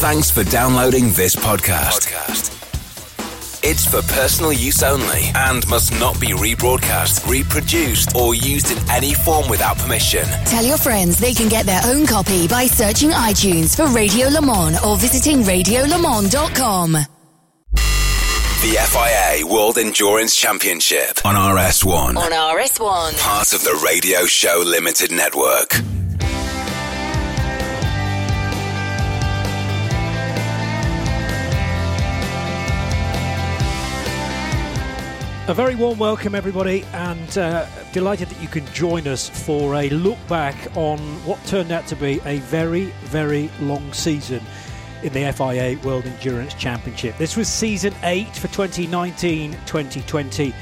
Thanks for downloading this podcast. It's for personal use only and must not be rebroadcast, reproduced, or used in any form without permission. Tell your friends they can get their own copy by searching iTunes for Radio Le Mans or visiting radiolemans.com. The FIA World Endurance Championship on RS1. Part of the Radio Show Limited Network. A very warm welcome, everybody, and delighted that you can join us for a look back on what turned out to be a very, very long season in the FIA World Endurance Championship. This was Season 8 for 2019-2020,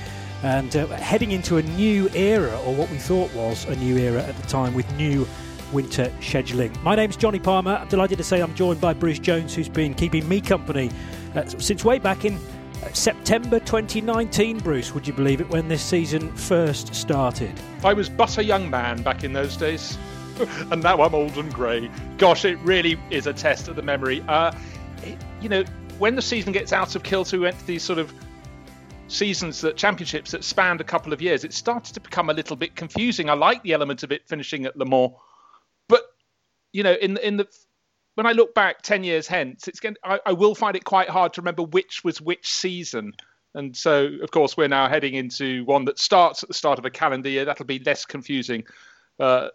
and heading into a new era, or what we thought was a new era at the time, with new winter scheduling. My name's Jonny Palmer. I'm delighted to say I'm joined by Bruce Jones, who's been keeping me company since way back in September 2019, Bruce, would you believe it, when this season first started? I was but a young man back in those days, and now I'm old and grey. Gosh, it really is a test of the memory. When the season gets out of kilter, we went to these sort of seasons, that championships that spanned a couple of years. It started to become a little bit confusing. I like the element of it finishing at Le Mans, but, you know, in the when I look back 10 years hence, I will find it quite hard to remember which was which season. And so, of course, we're now heading into one that starts at the start of a calendar year. That'll be less confusing for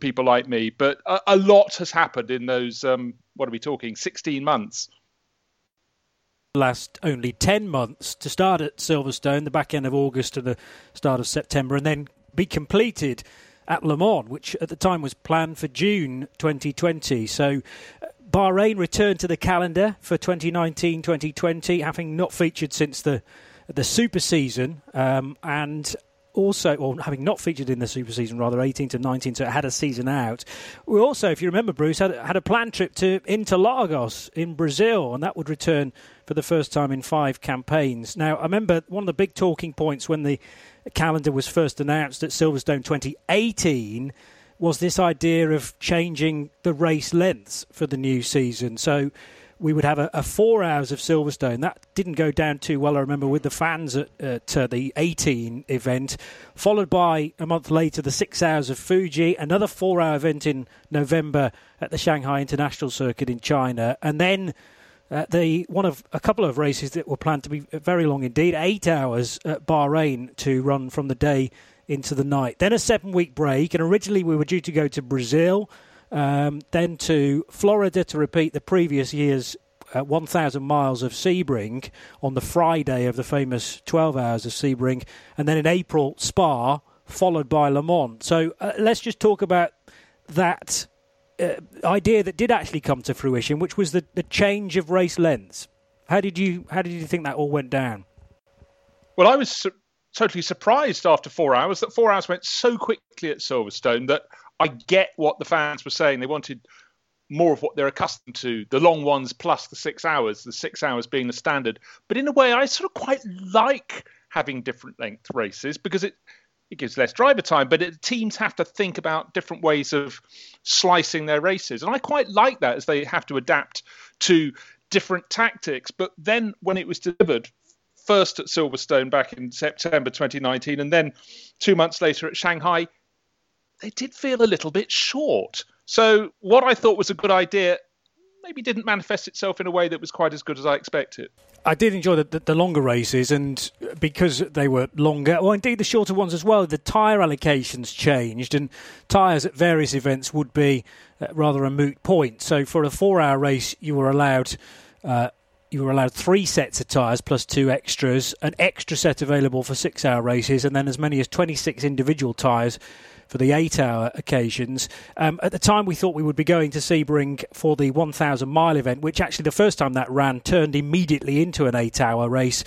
people like me. But a lot has happened in those, 16 months. Last only 10 months to start at Silverstone, the back end of August to the start of September, and then be completed at Le Mans, which at the time was planned for June 2020. So Bahrain returned to the calendar for 2019-2020, having not featured since the super season, and also, or having not featured in the super season, rather, 18-19, so it had a season out. We also, if you remember, Bruce, had a planned trip to Interlagos in Brazil, and that would return for the first time in 5 campaigns. Now, I remember one of the big talking points when the calendar was first announced at Silverstone 2018 was this idea of changing the race lengths for the new season. So we would have a 4 hours of Silverstone. That didn't go down too well, I remember, with the fans at the 18 event, followed by, a month later, the 6 hours of Fuji, another 4 hour event in November at the Shanghai International Circuit in China, and then a couple of races that were planned to be very long indeed, 8 hours at Bahrain to run from the day into the night. Then a 7-week break, and originally we were due to go to Brazil, then to Florida to repeat the previous year's 1,000 miles of Sebring on the Friday of the famous 12 hours of Sebring, and then in April, Spa, followed by Le Mans. So let's just talk about that idea that did actually come to fruition, which was the change of race lengths. How did you think that all went down? Well, I was totally surprised after 4 hours that 4 hours went so quickly at Silverstone that I get what the fans were saying. They wanted more of what they're accustomed to, the long ones plus the 6 hours, the 6 hours being the standard. But in a way, I sort of quite like having different length races because it gives less driver time, but teams have to think about different ways of slicing their races. And I quite like that as they have to adapt to different tactics. But then when it was delivered, first at Silverstone back in September 2019, and then 2 months later at Shanghai, they did feel a little bit short. So what I thought was a good idea maybe didn't manifest itself in a way that was quite as good as I expected. I did enjoy the longer races, and because they were longer, or indeed the shorter ones as well, the tyre allocations changed, and tyres at various events would be rather a moot point. So for a 4 hour race, you were allowed 3 sets of tyres plus 2 extras, an extra set available for 6 hour races, and then as many as 26 individual tyres for the 8 hour occasions. At the time, we thought we would be going to Sebring for the 1,000 mile event, which actually the first time that ran turned immediately into an 8 hour race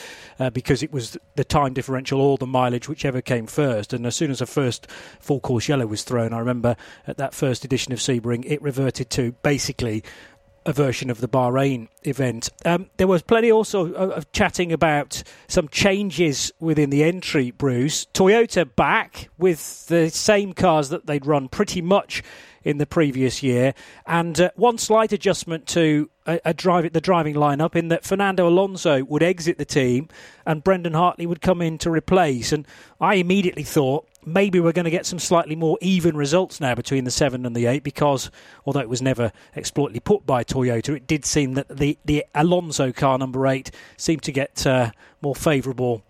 because it was the time differential or the mileage, whichever came first. And as soon as the first full course yellow was thrown, I remember at that first edition of Sebring, it reverted to basically a version of the Bahrain event. There was plenty also of chatting about some changes within the entry, Bruce. Toyota back with the same cars that they'd run pretty much in the previous year, and one slight adjustment to the driving lineup in that Fernando Alonso would exit the team and Brendan Hartley would come in to replace. And I immediately thought maybe we're going to get some slightly more even results now between the 7 and the 8, because although it was never explicitly put by Toyota, it did seem that the Alonso car number 8 seemed to get more favourable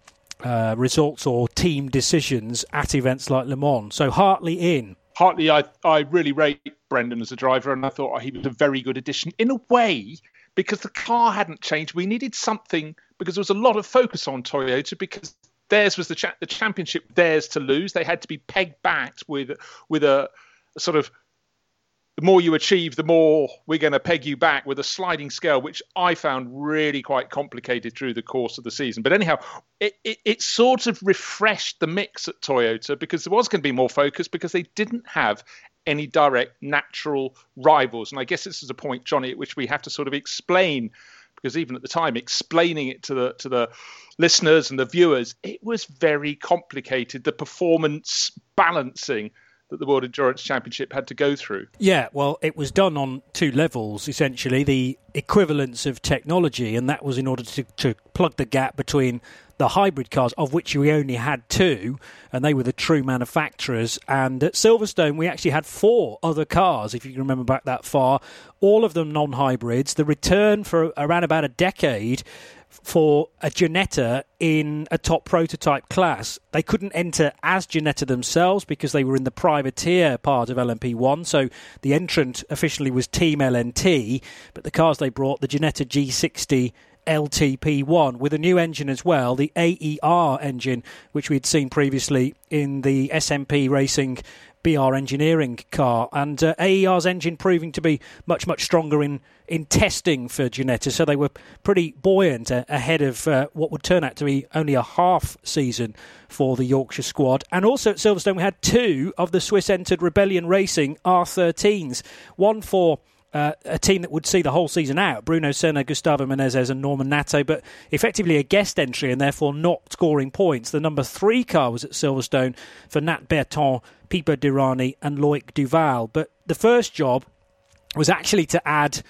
results or team decisions at events like Le Mans. So Hartley in. Hartley, I really rate Brendan as a driver, and I thought he was a very good addition. In a way, because the car hadn't changed, we needed something, because there was a lot of focus on Toyota, because theirs was the championship, theirs to lose. They had to be pegged back with a sort of, the more you achieve, the more we're going to peg you back, with a sliding scale, which I found really quite complicated through the course of the season. But anyhow, it sort of refreshed the mix at Toyota, because there was going to be more focus, because they didn't have any direct natural rivals. And I guess this is a point, Jonny, at which we have to sort of explain, because even at the time, explaining it to the listeners and the viewers, it was very complicated, the performance balancing that the World Endurance Championship had to go through. Yeah, well, it was done on two levels, essentially. The equivalence of technology, and that was in order to plug the gap between the hybrid cars, of which we only had 2, and they were the true manufacturers. And at Silverstone, we actually had 4 other cars, if you can remember back that far, all of them non-hybrids. The return for around about a decade for a Ginetta in a top prototype class. They couldn't enter as Ginetta themselves because they were in the privateer part of LMP1, so the entrant officially was Team LNT, but the cars they brought, the Ginetta G60 LTP1, with a new engine as well, the AER engine, which we'd seen previously in the SMP Racing BR Engineering car, and AER's engine proving to be much, much stronger in testing for Ginetta, so they were pretty buoyant ahead of what would turn out to be only a half season for the Yorkshire squad. And also at Silverstone we had 2 of the Swiss-entered Rebellion Racing R13s, one for a team that would see the whole season out, Bruno Senna, Gustavo Menezes and Norman Nato, but effectively a guest entry and therefore not scoring points. The number 3 car was at Silverstone for Nat Berton, Pipo Derani and Loic Duval. But the first job was actually to add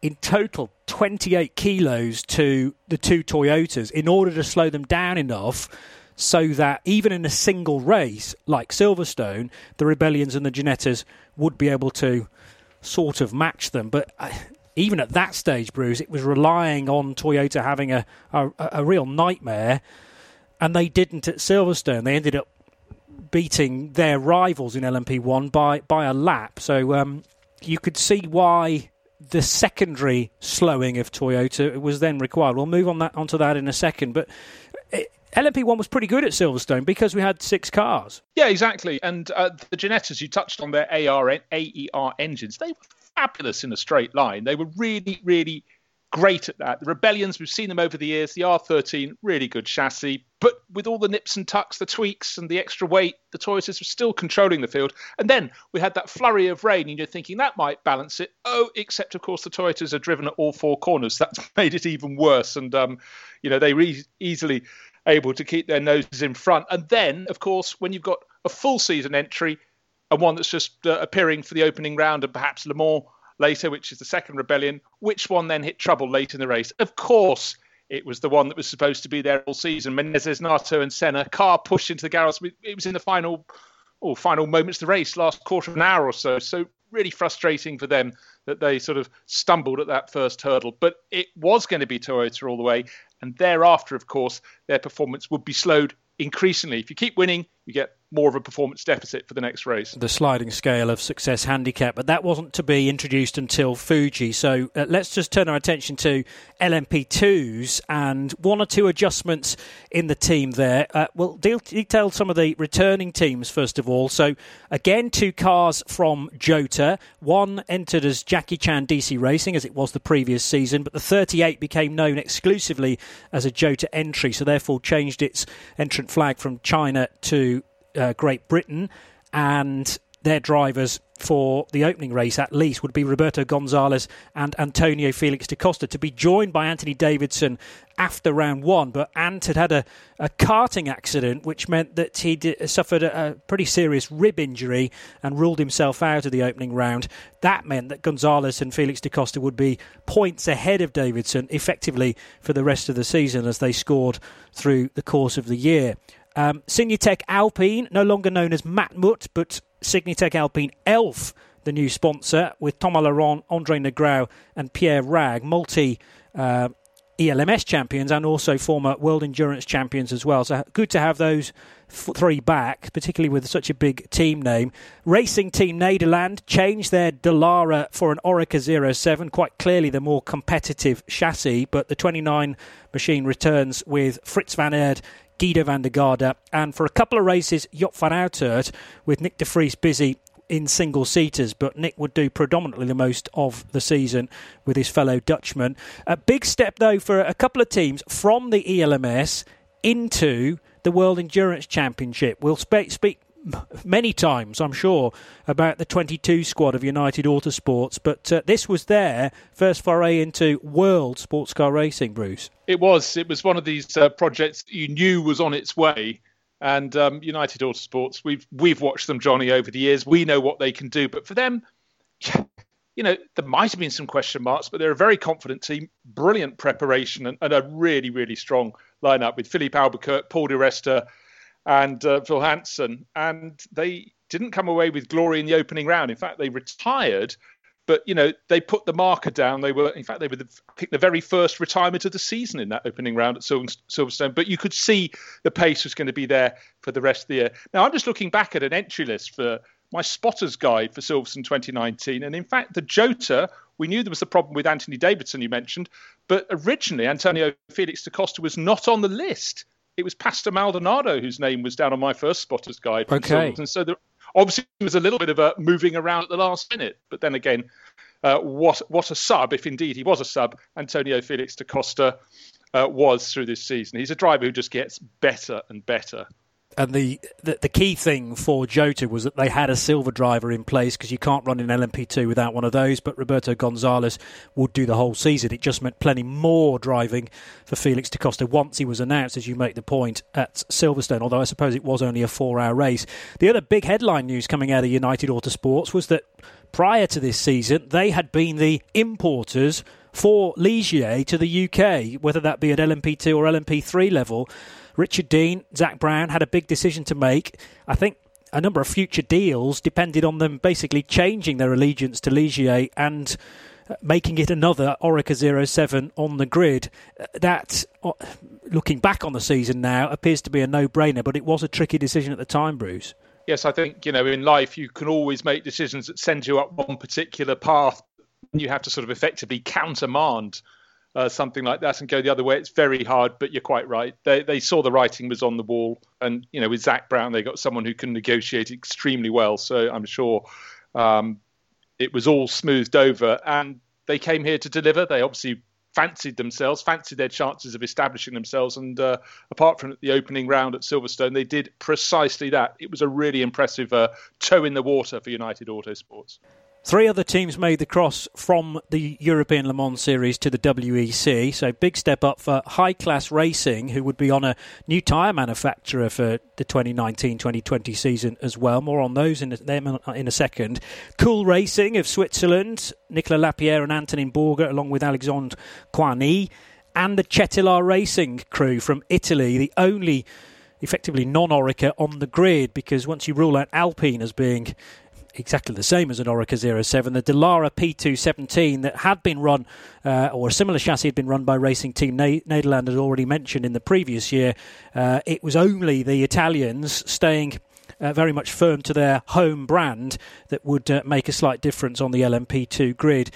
in total 28 kilos to the 2 Toyotas in order to slow them down enough so that even in a single race like Silverstone, the Rebellions and the Ginettas would be able to sort of match them. But even at that stage, Bruce, it was relying on Toyota having a real nightmare, and they didn't at Silverstone. They ended up beating their rivals in LMP1 by a lap. So you could see why the secondary slowing of Toyota was then required. We'll move onto that in a second. But LMP1 was pretty good at Silverstone because we had 6 cars. Yeah, exactly. And the Ginettas, you touched on their AER engines. They were fabulous in a straight line. They were really, really great at that. The Rebellions, we've seen them over the years. The R13, really good chassis. But with all the nips and tucks, the tweaks and the extra weight, the Toyotas were still controlling the field. And then we had that flurry of rain, and you're thinking that might balance it. Oh, except, of course, the Toyotas are driven at all 4 corners. That's made it even worse. And, they were easily able to keep their noses in front. And then, of course, when you've got a full season entry and one that's just appearing for the opening round and perhaps Le Mans later, which is the second Rebellion, which one then hit trouble late in the race? Of course, it was the one that was supposed to be there all season. Menezes, Nato and Senna, car pushed into the garage. It was in the final moments of the race, last quarter of an hour or so. So really frustrating for them that they sort of stumbled at that first hurdle. But it was going to be Toyota all the way. And thereafter, of course, their performance would be slowed increasingly. If you keep winning, you get more of a performance deficit for the next race. The sliding scale of success handicap, but that wasn't to be introduced until Fuji. So let's just turn our attention to LMP2s and one or two adjustments in the team there. We'll detail some of the returning teams first of all. So again, 2 cars from Jota. One entered as Jackie Chan DC Racing, as it was the previous season, but the 38 became known exclusively as a Jota entry, so therefore changed its entrant flag from China to Great Britain, and their drivers for the opening race, at least, would be Roberto Gonzalez and Antonio Felix da Costa, to be joined by Anthony Davidson after round one. But Ant had had a karting accident, which meant that he suffered a pretty serious rib injury and ruled himself out of the opening round. That meant that Gonzalez and Felix da Costa would be points ahead of Davidson, effectively, for the rest of the season, as they scored through the course of the year. Signitec Alpine, no longer known as Matmut, but Signitec Alpine Elf, the new sponsor, with Thomas Laurent, André Negrau and Pierre Rag, multi-ELMS champions and also former World Endurance champions as well. So good to have those three back, particularly with such a big team name. Racing Thiim Nederland changed their Dallara for an Orica 07, quite clearly the more competitive chassis, but the 29 machine returns with Fritz van Eerd, Giedo van der Garde, and for a couple of races, Job van Uitert, with Nyck de Vries busy in single-seaters, but Nick would do predominantly the most of the season with his fellow Dutchman. A big step, though, for a couple of teams from the ELMS into the World Endurance Championship. We'll speak many times, I'm sure, about the 22 squad of United Autosports, but this was their first foray into world sports car racing, Bruce. It was one of these projects that you knew was on its way, and United Autosports, we've watched them, Jonny, over the years. We know what they can do, but for them, you know, there might have been some question marks, but they're a very confident team, brilliant preparation, and a really, really strong lineup with Filipe Albuquerque, Paul de Resta, and Phil Hanson, and they didn't come away with glory in the opening round. In fact, they retired, but, you know, they put the marker down. They were the very first retirement of the season in that opening round at Silverstone, but you could see the pace was going to be there for the rest of the year. Now, I'm just looking back at an entry list for my spotter's guide for Silverstone 2019, and in fact, the Jota, we knew there was the problem with Anthony Davidson, you mentioned, but originally Antonio Felix da Costa was not on the list. It was Pastor Maldonado whose name was down on my first spotter's guide. Okay. And so there obviously was a little bit of a moving around at the last minute. But then again, what a sub, if indeed he was a sub, Antonio Felix da Costa was through this season. He's a driver who just gets better and better. And the key thing for Jota was that they had a silver driver in place, because you can't run in LMP2 without one of those, but Roberto Gonzalez would do the whole season. It just meant plenty more driving for Felix da Costa once he was announced, as you make the point, at Silverstone, although I suppose it was only a 4-hour race. The other big headline news coming out of United Autosports was that prior to this season, they had been the importers for Ligier to the UK, whether that be at LMP2 or LMP3 level. Richard Dean, Zach Brown had a big decision to make. I think a number of future deals depended on them basically changing their allegiance to Ligier and making it another Orica 07 on the grid. That, looking back on the season now, appears to be a no-brainer, but it was a tricky decision at the time, Bruce. Yes, I think, you know, in life you can always make decisions that send you up one particular path. You have to sort of effectively countermand something like that and go the other way. It's very hard, but you're quite right. They saw the writing was on the wall, and, you know, with Zach Brown, they got someone who can negotiate extremely well. So I'm sure it was all smoothed over, and they came here to deliver. They obviously fancied their chances of establishing themselves, and apart from the opening round at Silverstone, they did precisely that. It was a really impressive toe in the water for United Autosports. Three other teams made the cross from the European Le Mans Series to the WEC, so big step up for High Class Racing, who would be on a new tyre manufacturer for the 2019-2020 season as well. More on those in a second. Cool Racing of Switzerland, Nicolas Lapierre and Antonin Borger, along with Alexandre Coigny, and the Cetellar Racing crew from Italy, the only effectively non-Orica on the grid, because once you rule out Alpine as being exactly the same as an Orica 07, the Dallara P217 that had been run, or a similar chassis had been run by Racing Thiim Nederland, as already mentioned in the previous year. It was only the Italians staying very much firm to their home brand that would make a slight difference on the LMP2 grid.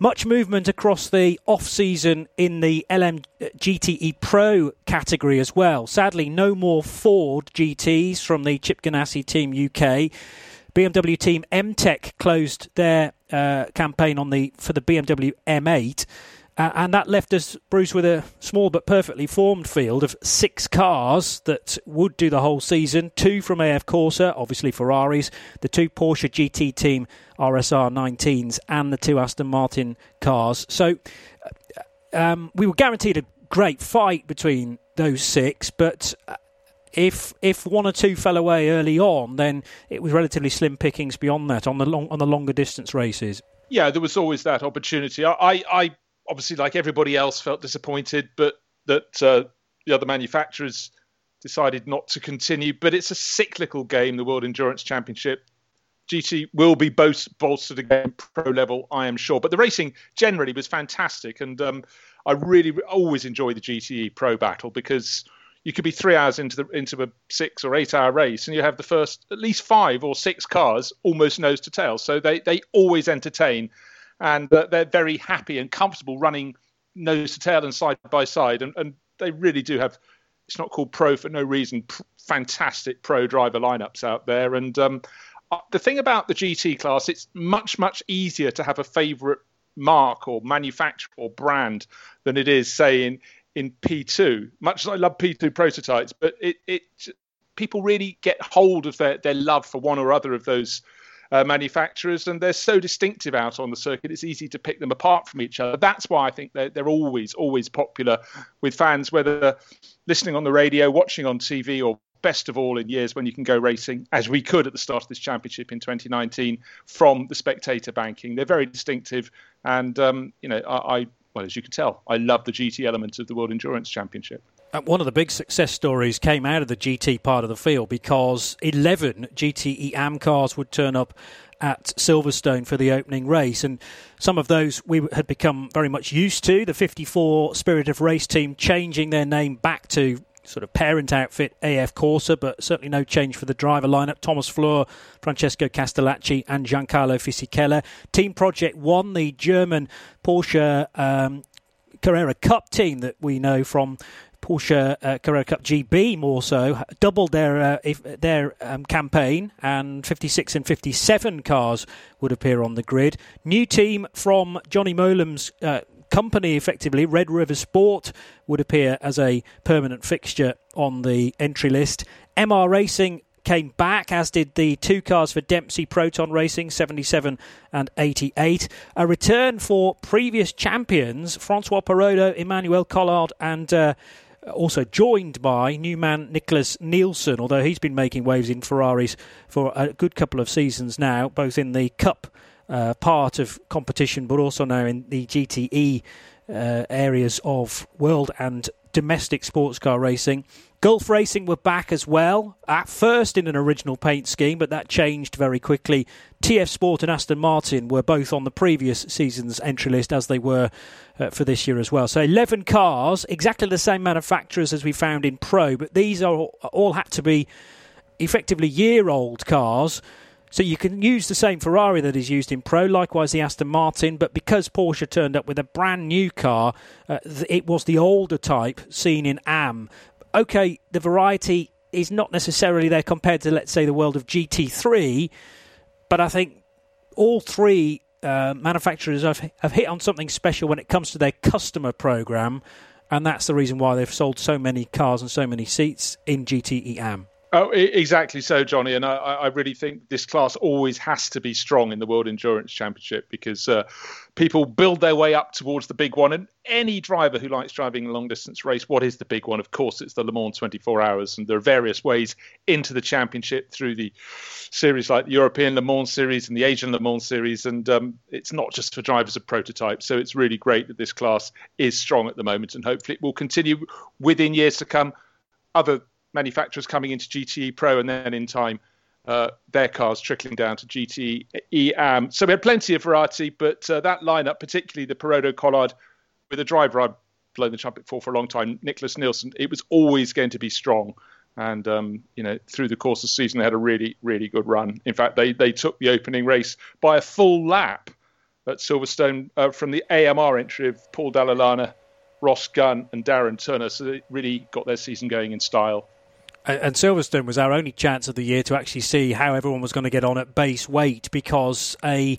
Much movement across the off-season in the GTE Pro category as well. Sadly, no more Ford GTs from the Chip Ganassi Team UK. BMW team MTech closed their campaign for the BMW M8, And that left us, Bruce, with a small but perfectly formed field of six cars that would do the whole season. Two from AF Corsa, obviously Ferraris, the two Porsche GT team RSR 19s and the two Aston Martin cars. So we were guaranteed a great fight between those six, but if one or two fell away early on, then it was relatively slim pickings beyond that on the longer distance races. Yeah, there was always that opportunity. I obviously, like everybody else, felt disappointed, but that the other manufacturers decided not to continue. But it's a cyclical game, the World Endurance Championship. GT will be bolstered again pro level, I am sure. But the racing generally was fantastic, and I really always enjoy the GTE Pro battle, because you could be 3 hours into a 6 or 8 hour race, and you have the first at least 5 or 6 cars almost nose to tail. So they always entertain. And they're very happy and comfortable running nose to tail and side by side. And they really do have, it's not called pro for no reason, fantastic pro driver lineups out there. And the thing about the GT class, it's much, much easier to have a favourite mark or manufacturer or brand than it is, say, in P2. Much as I love P2 prototypes, but it people really get hold of their love for one or other of those manufacturers, and they're so distinctive out on the circuit, it's easy to pick them apart from each other. That's why I think they're always popular with fans, whether listening on the radio, watching on TV, or best of all in years when you can go racing, as we could at the start of this championship in 2019, from the spectator banking. They're very distinctive, and well, as you can tell, I love the GT element of the World Endurance Championship. One of the big success stories came out of the GT part of the field, because 11 GTE AM cars would turn up at Silverstone for the opening race, and some of those we had become very much used to. The 54 Spirit of Race team changing their name back to sort of parent outfit AF Corsa, but certainly no change for the driver lineup. Thomas Fleur, Francesco Castellacci and Giancarlo Fisichella. Team Project One, the German Porsche Carrera Cup team that we know from Porsche Carrera Cup GB, more so, doubled their campaign, and 56 and 57 cars would appear on the grid. New team from Johnny Moelem's company, effectively, Red River Sport, would appear as a permanent fixture on the entry list. MR Racing came back, as did the two cars for Dempsey Proton Racing, 77 and 88. A return for previous champions, Francois Perrodo, Emmanuel Collard, and also joined by new man Nicholas Nielsen, although he's been making waves in Ferraris for a good couple of seasons now, both in the Cup part of competition, but also now in the GTE areas of world and domestic sports car racing. Gulf Racing were back as well, at first in an original paint scheme, but that changed very quickly. TF Sport and Aston Martin were both on the previous season's entry list, as they were for this year as well. So 11 cars, exactly the same manufacturers as we found in Pro, but these are all had to be effectively year-old cars. So you can use the same Ferrari that is used in Pro, likewise the Aston Martin, but because Porsche turned up with a brand new car, it was the older type seen in AM. OK, the variety is not necessarily there compared to, let's say, the world of GT3, but I think all three manufacturers have hit on something special when it comes to their customer programme, and that's the reason why they've sold so many cars and so many seats in GTE AM. Oh, exactly so, Johnny, and I really think this class always has to be strong in the World Endurance Championship, because people build their way up towards the big one, and any driver who likes driving a long-distance race, what is the big one? Of course, it's the Le Mans 24 Hours, and there are various ways into the championship through the series, like the European Le Mans series and the Asian Le Mans series, and it's not just for drivers of prototypes, so it's really great that this class is strong at the moment, and hopefully it will continue within years to come. Other manufacturers coming into GTE Pro, and then in time their cars trickling down to GTE AM. So we had plenty of variety, but that lineup, particularly the Perrodo Collard, with a driver I've blown the trumpet for a long time, Nicholas Nielsen, it was always going to be strong. And, through the course of the season, they had a really, really good run. In fact, they took the opening race by a full lap at Silverstone from the AMR entry of Paul Dallalana, Ross Gunn and Darren Turner. So they really got their season going in style. And Silverstone was our only chance of the year to actually see how everyone was going to get on at base weight, because a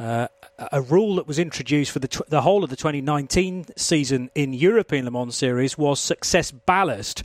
a rule that was introduced for the whole of the 2019 season in European Le Mans Series was success ballast,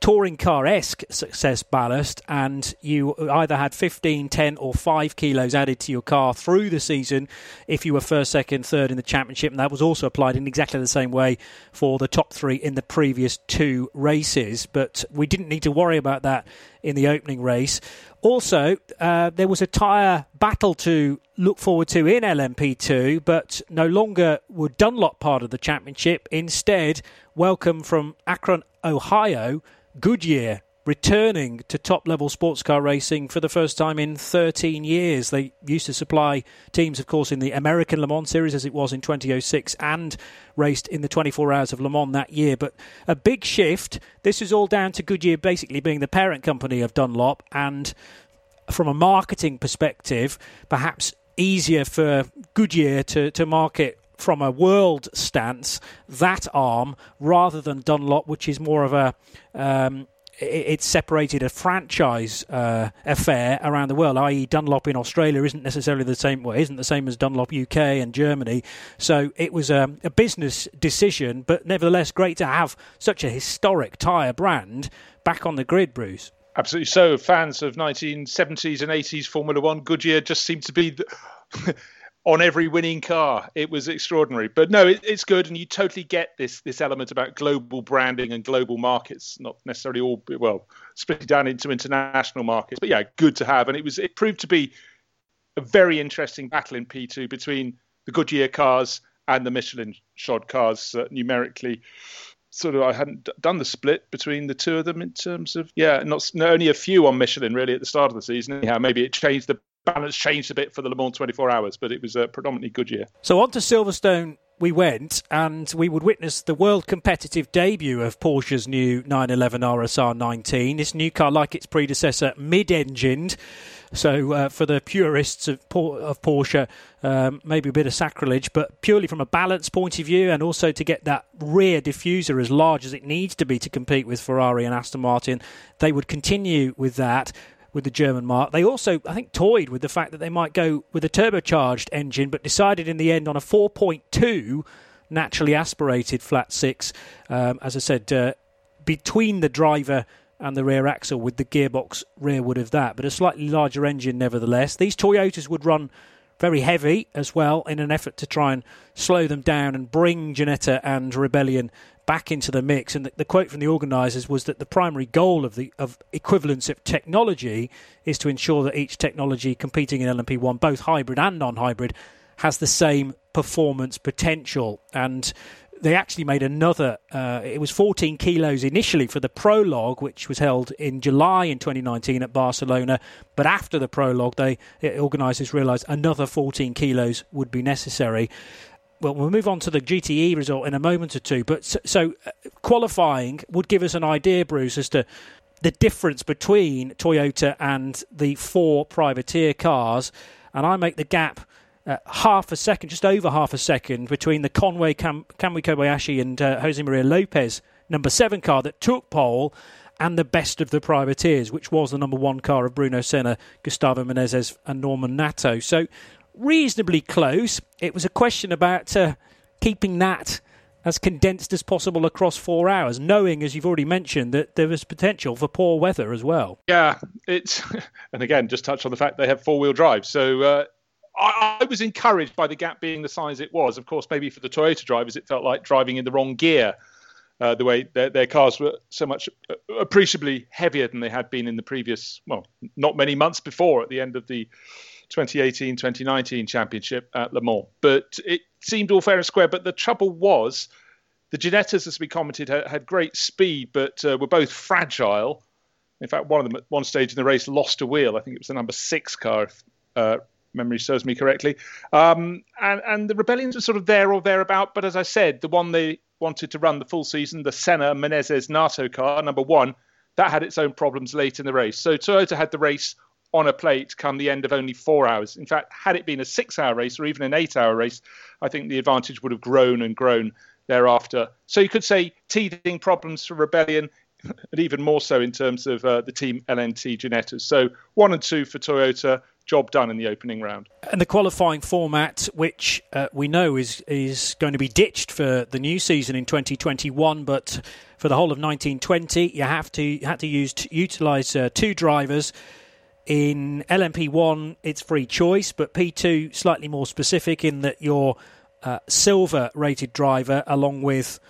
touring car-esque success ballast, and you either had 15, 10 or 5 kilos added to your car through the season if you were first, second, third in the championship, and that was also applied in exactly the same way for the top three in the previous two races. But we didn't need to worry about that in the opening race. Also, there was a tyre battle to look forward to in LMP2, but no longer were Dunlop part of the championship. Instead, welcome from Akron, Ohio, Goodyear returning to top-level sports car racing for the first time in 13 years. They used to supply teams, of course, in the American Le Mans Series, as it was in 2006, and raced in the 24 Hours of Le Mans that year. But a big shift. This is all down to Goodyear basically being the parent company of Dunlop, and from a marketing perspective, perhaps easier for Goodyear to market from a world stance, that arm, rather than Dunlop, which is more of a... it's separated a franchise affair around the world, i.e. Dunlop in Australia isn't necessarily the same, well, isn't the same as Dunlop UK and Germany. So it was a business decision, but nevertheless great to have such a historic tyre brand back on the grid, Bruce. Absolutely so. Fans of 1970s and 80s Formula One, Goodyear just seemed to be... on every winning car. It was extraordinary. But no, it's good. And you totally get this element about global branding and global markets, not necessarily all, well, split down into international markets. But yeah, good to have. And it proved to be a very interesting battle in P2 between the Goodyear cars and the Michelin Schod cars numerically. Sort of, I hadn't done the split between the two of them in terms of, only a few on Michelin really at the start of the season. Anyhow, maybe it changed the balance changed a bit for the Le Mans 24 Hours, but it was predominantly Goodyear. So on to Silverstone we went, and we would witness the world competitive debut of Porsche's new 911 RSR 19. This new car, like its predecessor, mid-engined. So for the purists of Porsche, maybe a bit of sacrilege, but purely from a balance point of view, and also to get that rear diffuser as large as it needs to be to compete with Ferrari and Aston Martin, they would continue with that. With the German mark. They also, I think, toyed with the fact that they might go with a turbocharged engine, but decided in the end on a 4.2 naturally aspirated flat six, as I said, between the driver and the rear axle, with the gearbox rearward of that, but a slightly larger engine nevertheless. These Toyotas would run very heavy as well, in an effort to try and slow them down and bring Ginetta and Rebellion back into the mix. And the quote from the organisers was that the primary goal of equivalence of technology is to ensure that each technology competing in LMP1, both hybrid and non-hybrid, has the same performance potential. And they actually made another, it was 14 kilos initially for the prologue, which was held in July in 2019 at Barcelona. But after the prologue, the organisers realised another 14 kilos would be necessary. Well, we'll move on to the GTE result in a moment or two. But so qualifying would give us an idea, Bruce, as to the difference between Toyota and the four privateer cars. And I make the gap half a second, just over half a second, between the Conway Kamui Kobayashi and Jose Maria Lopez number 7 car that took pole, and the best of the privateers, which was the number 1 car of Bruno Senna, Gustavo Menezes and Norman Nato. So reasonably close. It was a question about keeping that as condensed as possible across 4 hours, knowing, as you've already mentioned, that there was potential for poor weather as well. Yeah, and again, just touch on the fact they have four-wheel drive. So I was encouraged by the gap being the size it was. Of course, maybe for the Toyota drivers, it felt like driving in the wrong gear, the way their cars were so much appreciably heavier than they had been in the previous, well, not many months before, at the end of the 2018-2019 championship at Le Mans. But it seemed all fair and square. But the trouble was, the Ginettas, as we commented, had great speed, but were both fragile. In fact, one of them at one stage in the race lost a wheel. I think it was the number 6 car, if memory serves me correctly. And the Rebellions were sort of there or thereabout. But as I said, the one they wanted to run the full season, the Senna Menezes Nato car, number 1, that had its own problems late in the race. So Toyota had the race on a plate come the end of only 4 hours. In fact, had it been a 6-hour race or even an 8-hour race, I think the advantage would have grown and grown thereafter. So you could say teething problems for Rebellion, and even more so in terms of the team LNT Ginettas. So 1 and 2 for Toyota, job done in the opening round. And the qualifying format, which we know is going to be ditched for the new season in 2021, but for the whole of 1920, you had to utilise two drivers. In LMP1, it's free choice, but P2 slightly more specific in that your silver-rated driver, along with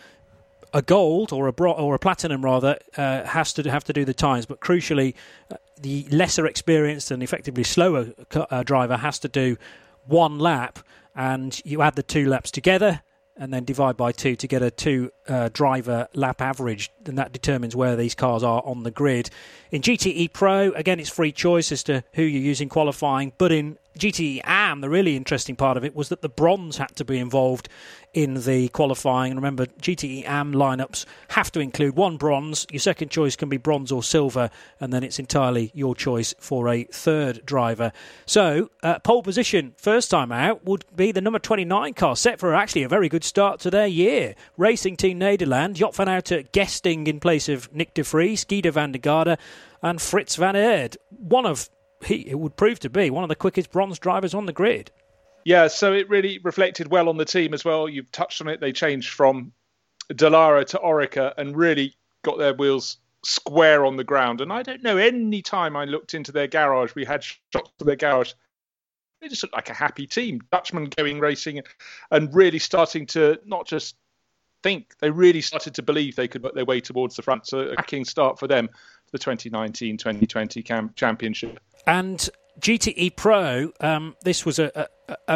a gold or a platinum rather, has to do the times. But crucially, the lesser experienced and effectively slower driver has to do one lap, and you add the two laps together and then divide by two to get a two-driver lap average, and that determines where these cars are on the grid. In GTE Pro, again, it's free choice as to who you use in qualifying, but in GTE AM, the really interesting part of it was that the bronze had to be involved in the qualifying. And remember, GTE AM lineups have to include one bronze. Your second choice can be bronze or silver, and then it's entirely your choice for a third driver. So, pole position first time out would be the number 29 car, set for actually a very good start to their year. Racing Thiim Nederland, Job van Uitert guesting in place of Nyck de Vries, Giedo van der Garde, and Fritz van Eerd. It would prove to be one of the quickest bronze drivers on the grid. Yeah, so it really reflected well on the team as well. You've touched on it. They changed from Dallara to Orica and really got their wheels square on the ground. And I don't know, any time I looked into their garage, we had shots of their garage. They just looked like a happy team. Dutchman going racing and really starting to not just think, they really started to believe they could put their way towards the front. So a cracking start for them, the 2019-2020 championship. And GTE Pro, this was a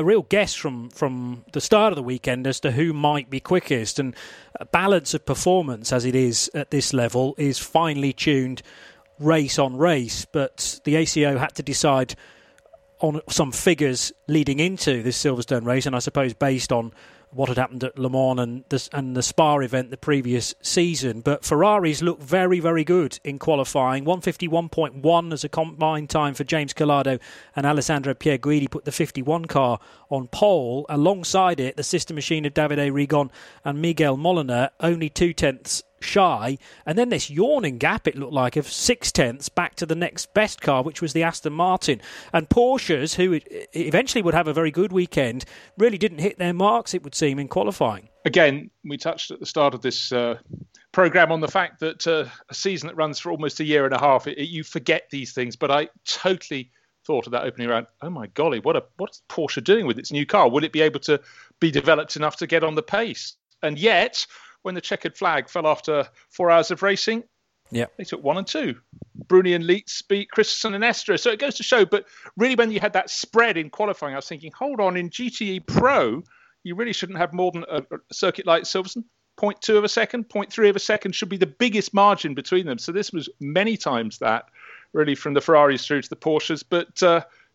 real guess from the start of the weekend as to who might be quickest. And a balance of performance, as it is at this level, is finely tuned race on race. But the ACO had to decide on some figures leading into this Silverstone race, and I suppose based on what had happened at Le Mans and the Spa event the previous season. But Ferraris looked very, very good in qualifying. 1:51.1 as a combined time for James Collado and Alessandro Pierguidi put the 51 car on pole. Alongside it, the sister machine of Davide Rigon and Miguel Moliner, only 0.2 shy. And then this yawning gap, it looked like, of 0.6 back to the next best car, which was the Aston Martin. And Porsches, who eventually would have a very good weekend, really didn't hit their marks, it would seem, in qualifying. Again, we touched at the start of this programme on the fact that a season that runs for almost a year and a half, you forget these things. But I totally thought of that opening round, oh my golly, what's Porsche doing with its new car? Will it be able to be developed enough to get on the pace? And yet, when the checkered flag fell after 4 hours of racing, they took 1 and 2. Bruni and Leitz beat Christensen and Estra. So it goes to show, but really when you had that spread in qualifying, I was thinking, hold on, in GTE Pro, you really shouldn't have more than a circuit like Silverstone. 0.2 of a second, 0.3 of a second should be the biggest margin between them. So this was many times that, really, from the Ferraris through to the Porsches. But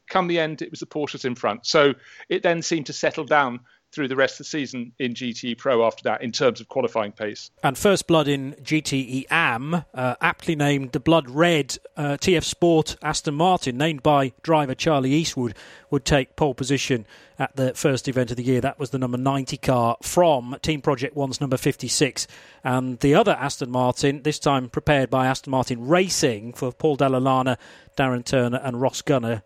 come the end, it was the Porsches in front. So it then seemed to settle down through the rest of the season in GTE Pro after that in terms of qualifying pace. And first blood in GTE AM, aptly named the Blood Red TF Sport Aston Martin, named by driver Charlie Eastwood, would take pole position at the first event of the year. That was the number 90 car from Team Project One's number 56. And the other Aston Martin, this time prepared by Aston Martin Racing for Paul Dallolana, Darren Turner and Ross Gunner.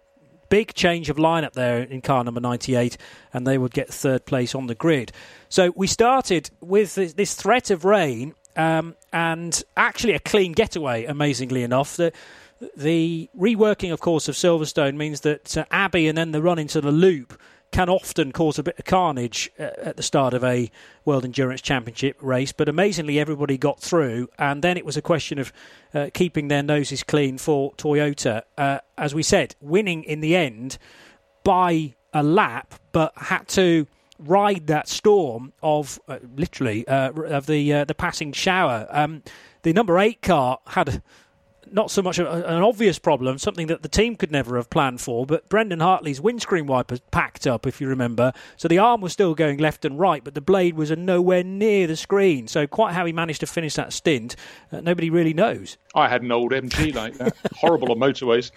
Big change of lineup there in car number 98, and they would get third place on the grid. So we started with this threat of rain and actually a clean getaway, amazingly enough. The reworking, of course, of Silverstone means that Abbey and then the run into the loop can often cause a bit of carnage at the start of a World Endurance Championship race. But amazingly, everybody got through. And then it was a question of keeping their noses clean for Toyota. As we said, winning in the end by a lap, but had to ride that storm of the passing shower. The number 8 car had not so much an obvious problem, something that the team could never have planned for, but Brendan Hartley's windscreen wiper packed up, if you remember, so the arm was still going left and right, but the blade was nowhere near the screen, so quite how he managed to finish that stint, nobody really knows. I had an old MG like that, horrible on motorways.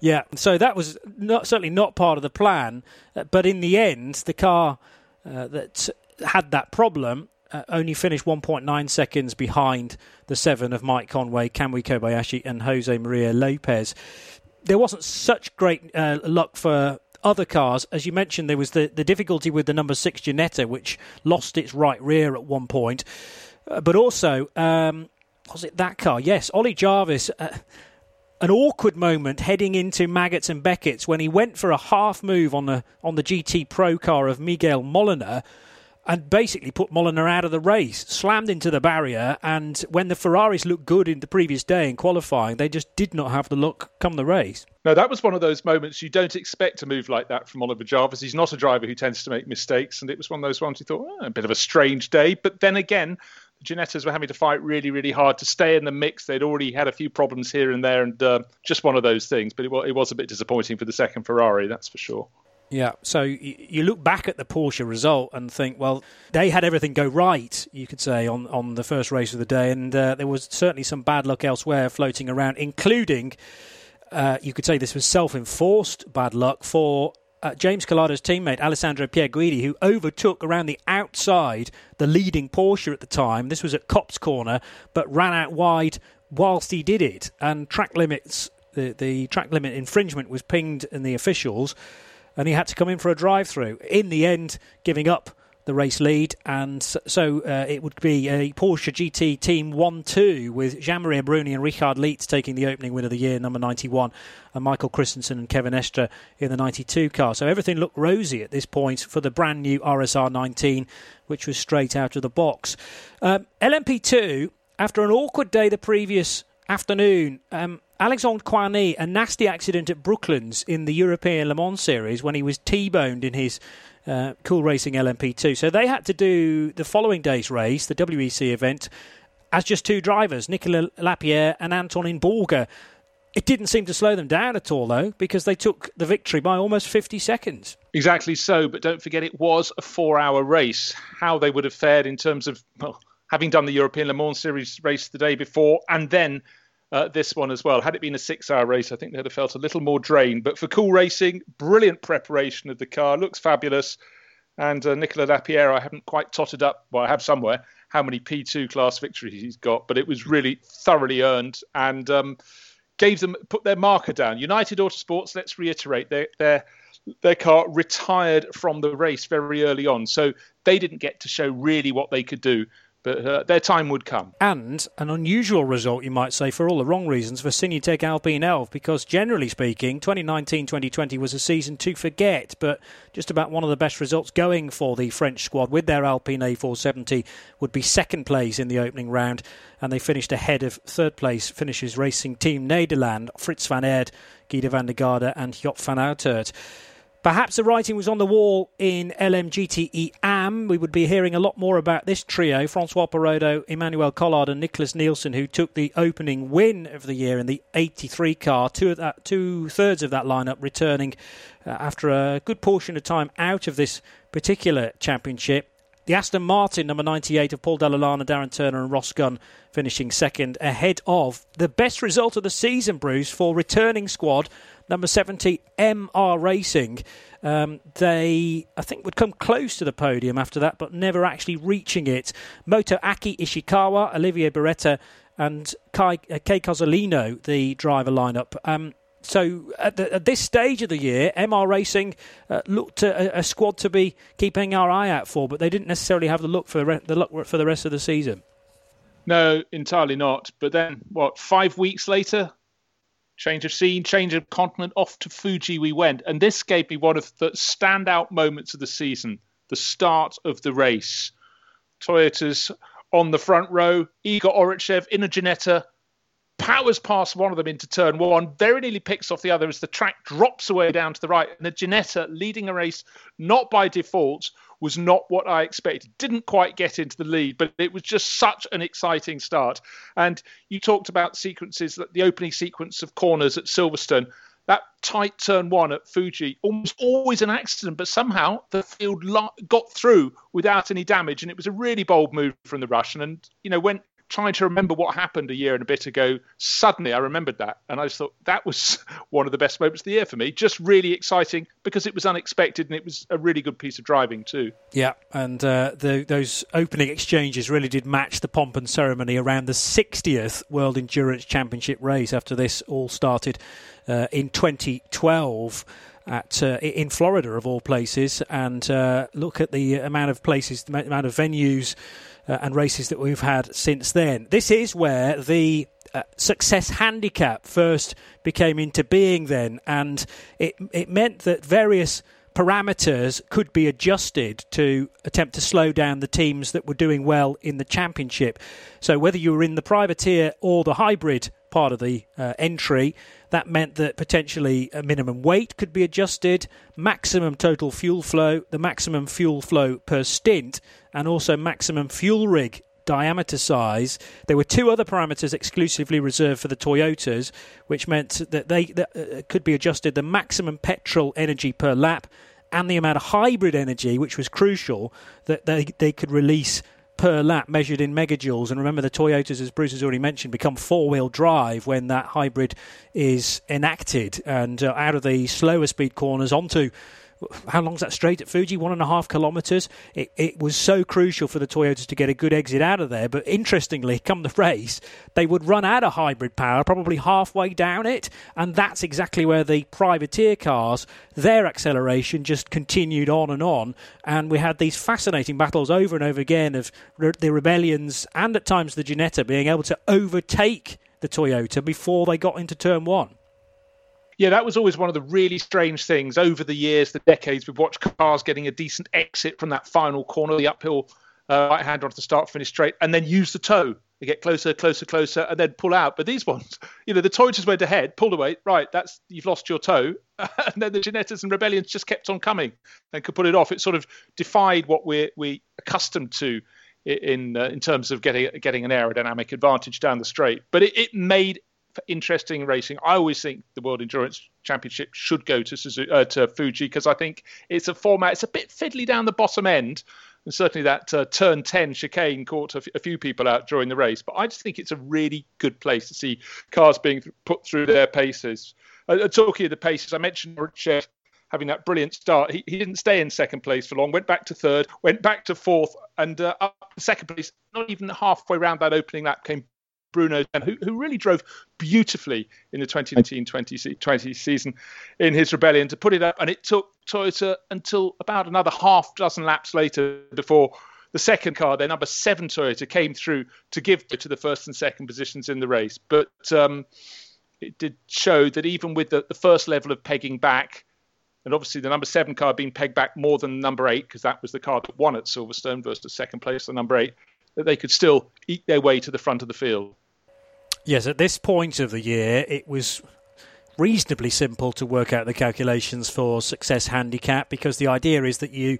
Yeah, so that was certainly not part of the plan, but in the end, the car that had that problem only finished 1.9 seconds behind the 7 of Mike Conway, Kamui Kobayashi and Jose Maria Lopez. there wasn't such great luck for other cars. As you mentioned, there was the difficulty with the number 6 Ginetta, which lost its right rear at one point. But also, was it that car? Yes, Ollie Jarvis, an awkward moment heading into Maggots and Beckett's when he went for a half move on the GT Pro car of Miguel Moliner and basically put Moliner out of the race, slammed into the barrier, and when the Ferraris looked good in the previous day in qualifying, they just did not have the look come the race. No, that was one of those moments you don't expect a move like that from Oliver Jarvis. He's not a driver who tends to make mistakes, and it was one of those ones you thought, a bit of a strange day. But then again, Ginettas were having to fight really, really hard to stay in the mix. They'd already had a few problems here and there, and just one of those things. But it was a bit disappointing for the second Ferrari, that's for sure. Yeah, so you look back at the Porsche result and think, well, they had everything go right, you could say, on the first race of the day. And there was certainly some bad luck elsewhere floating around, including, you could say this was self-enforced bad luck for James Collada's teammate, Alessandro Pierguidi, who overtook around the outside the leading Porsche at the time. This was at Copse Corner, but ran out wide whilst he did it. And track limits, the track limit infringement was pinged in the officials, and he had to come in for a drive-through. In the end, giving up the race lead, and so it would be a Porsche GT Team 1-2 with Jean-Marie Bruni and Richard Leitz taking the opening win of the year, number 91, and Michael Christensen and Kevin Estre in the 92 car. So everything looked rosy at this point for the brand new RSR 19, which was straight out of the box. LMP2, after an awkward day the previous afternoon, Alexandre Coigny, a nasty accident at Brooklands in the European Le Mans series when he was T-boned in his Cool Racing LMP2. So they had to do the following day's race, the WEC event, as just two drivers, Nicolas Lapierre and Antonin Borger. It didn't seem to slow them down at all, though, because they took the victory by almost 50 seconds. Exactly so, but don't forget it was a 4-hour race. How they would have fared in terms of, well, having done the European Le Mans series race the day before and then this one as well. Had it been a 6-hour race, I think they'd have felt a little more drained. But for Cool Racing, brilliant preparation of the car. Looks fabulous. And Nicolas Lapierre, I haven't quite totted up, well, I have somewhere, how many P2 class victories he's got. But it was really thoroughly earned and put their marker down. United Autosports, let's reiterate, their car retired from the race very early on. So they didn't get to show really what they could do. But their time would come. And an unusual result, you might say, for all the wrong reasons, for Sinutec Alpine Elf, because generally speaking, 2019-2020 was a season to forget, but just about one of the best results going for the French squad with their Alpine A470 would be second place in the opening round, and they finished ahead of third place finishes Racing Thiim Nederland, Fritz van Eerd, Giedo van der Garde and Job van Uitert. Perhaps the writing was on the wall in LMGTE AM. We would be hearing a lot more about this trio, Francois Perrodo, Emmanuel Collard and Nicholas Nielsen, who took the opening win of the year in the 83 car, two-thirds of that lineup returning after a good portion of time out of this particular championship. The Aston Martin, number 98 of Paul Dallolana, Darren Turner and Ross Gunn, finishing second ahead of the best result of the season, Bruce, for returning squad, number 70, MR Racing. They, I think, would come close to the podium after that, but never actually reaching it. Motoaki Ishikawa, Olivier Beretta and Kei Cozzolino, the driver lineup. So at this stage of the year, MR Racing looked a squad to be keeping our eye out for, but they didn't necessarily have the luck for the rest of the season. No, entirely not. But then, 5 weeks later, change of scene, change of continent, off to Fuji we went. And this gave me one of the standout moments of the season, the start of the race. Toyotas on the front row, Igor Orachev in a Ginetta, powers past one of them into turn one, very nearly picks off the other as the track drops away down to the right. And the Ginetta leading a race, not by default, was not what I expected. Didn't quite get into the lead, but it was just such an exciting start. And you talked about sequences, the opening sequence of corners at Silverstone. That tight turn one at Fuji, almost always an accident, but somehow the field got through without any damage. And it was a really bold move from the Russian. And, you know, when trying to remember what happened a year and a bit ago, suddenly I remembered that. And I just thought that was one of the best moments of the year for me. Just really exciting because it was unexpected and it was a really good piece of driving too. Yeah, and those opening exchanges really did match the pomp and ceremony around the 60th World Endurance Championship race after this all started in 2012. In Florida, of all places, and look at the amount of places, the amount of venues and races that we've had since then. This is where the success handicap first became into being then, and it meant that various parameters could be adjusted to attempt to slow down the teams that were doing well in the championship. So whether you were in the privateer or the hybrid part of the entry, that meant that potentially a minimum weight could be adjusted, maximum total fuel flow, the maximum fuel flow per stint, and also maximum fuel rig diameter size. There were two other parameters exclusively reserved for the Toyotas, which meant that they could be adjusted: the maximum petrol energy per lap and the amount of hybrid energy, which was crucial, that they could release per lap measured in megajoules. And remember, the Toyotas, as Bruce has already mentioned, become four-wheel drive when that hybrid is enacted, and out of the slower speed corners onto, how long's that straight at Fuji? 1.5 kilometres. It was so crucial for the Toyotas to get a good exit out of there. But interestingly, come the race, they would run out of hybrid power probably halfway down it, and that's exactly where the privateer cars, their acceleration just continued on, and we had these fascinating battles over and over again of the Rebellions and at times the Ginetta being able to overtake the Toyota before they got into turn one. Yeah, that was always one of the really strange things over the years, the decades. We've watched cars getting a decent exit from that final corner, the uphill right hand onto the start-finish straight, and then use the toe. They get closer, and then pull out. But these ones, the Toyotas went ahead, pulled away. Right, you've lost your toe. And then the Ginettas and Rebellions just kept on coming and could put it off. It sort of defied what we're accustomed to in terms of getting an aerodynamic advantage down the straight. But it made for interesting racing. I always think the World Endurance Championship should go to Fuji, because I think it's a format. It's a bit fiddly down the bottom end, and certainly that turn 10 chicane caught a few people out during the race. But I just think it's a really good place to see cars being put through their paces. Talking of the paces, I mentioned Richard having that brilliant start. He didn't stay in second place for long. Went back to third. Went back to fourth, and up to second place. Not even halfway round that opening lap came Bruno Senna, who really drove beautifully in the 2019-20 season in his Rebellion to put it up, and it took Toyota until about another half dozen laps later before the second car, their number 7 Toyota, came through to give to the first and second positions in the race. But it did show that even with the first level of pegging back, and obviously the number 7 car being pegged back more than number 8, because that was the car that won at Silverstone versus second place, the number 8, that they could still eke their way to the front of the field. Yes, at this point of the year, it was reasonably simple to work out the calculations for success handicap, because the idea is that you,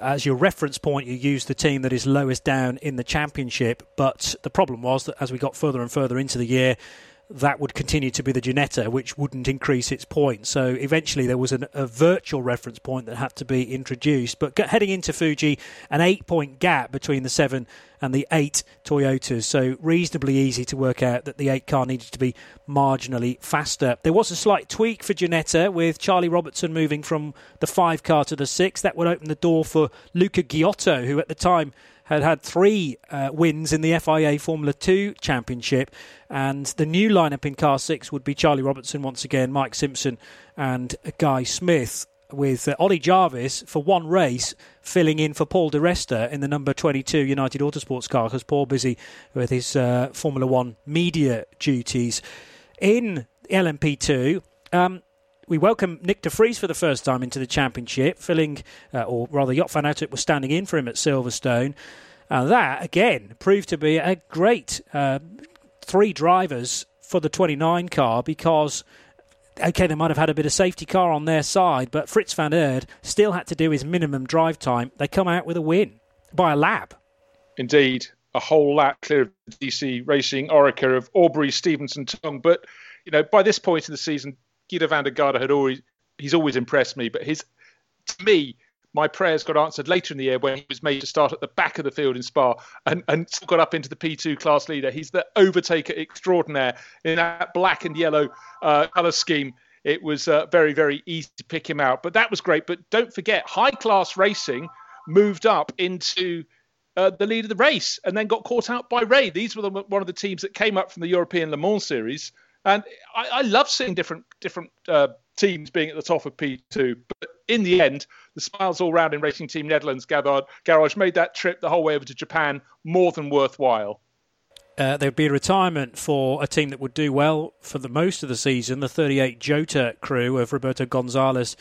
as your reference point, you use the team that is lowest down in the championship. But the problem was that as we got further and further into the year, that would continue to be the Ginetta, which wouldn't increase its points. So eventually there was a virtual reference point that had to be introduced. But heading into Fuji, an 8-point gap between the 7 and the 8 Toyotas. So reasonably easy to work out that the 8 car needed to be marginally faster. There was a slight tweak for Ginetta, with Charlie Robertson moving from the 5 car to the 6. That would open the door for Luca Ghiotto, who at the time had 3 wins in the FIA Formula 2 Championship. And the new lineup in Car 6 would be Charlie Robertson once again, Mike Simpson and Guy Smith, with Ollie Jarvis for one race filling in for Paul de Resta in the number 22 United Autosports car, because Paul busy with his Formula 1 media duties. In LMP2, we welcome Nyck de Vries for the first time into the championship, filling, or rather Job van Uitert was standing in for him at Silverstone. And that, again, proved to be a great 3 drivers for the 29 car, because OK, they might have had a bit of safety car on their side, but Fritz van Eerd still had to do his minimum drive time. They come out with a win by a lap. Indeed, a whole lap clear of DC Racing Orica of Aubrey, Stevenson, Tong. But, by this point in the season, Giedo van der Garde he's always impressed me, but to me, my prayers got answered later in the year when he was made to start at the back of the field in Spa and got up into the P2 class leader. He's the overtaker extraordinaire in that black and yellow colour scheme. It was very, very easy to pick him out. But that was great. But don't forget, High Class Racing moved up into the lead of the race and then got caught out by Ray. These were one of the teams that came up from the European Le Mans series. And I love seeing different teams being at the top of P2. But in the end, the smiles all round in Racing Thiim Nederland's garage made that trip the whole way over to Japan more than worthwhile. There'd be a retirement for a team that would do well for the most of the season, the 38 Jota crew of Roberto Gonzalez,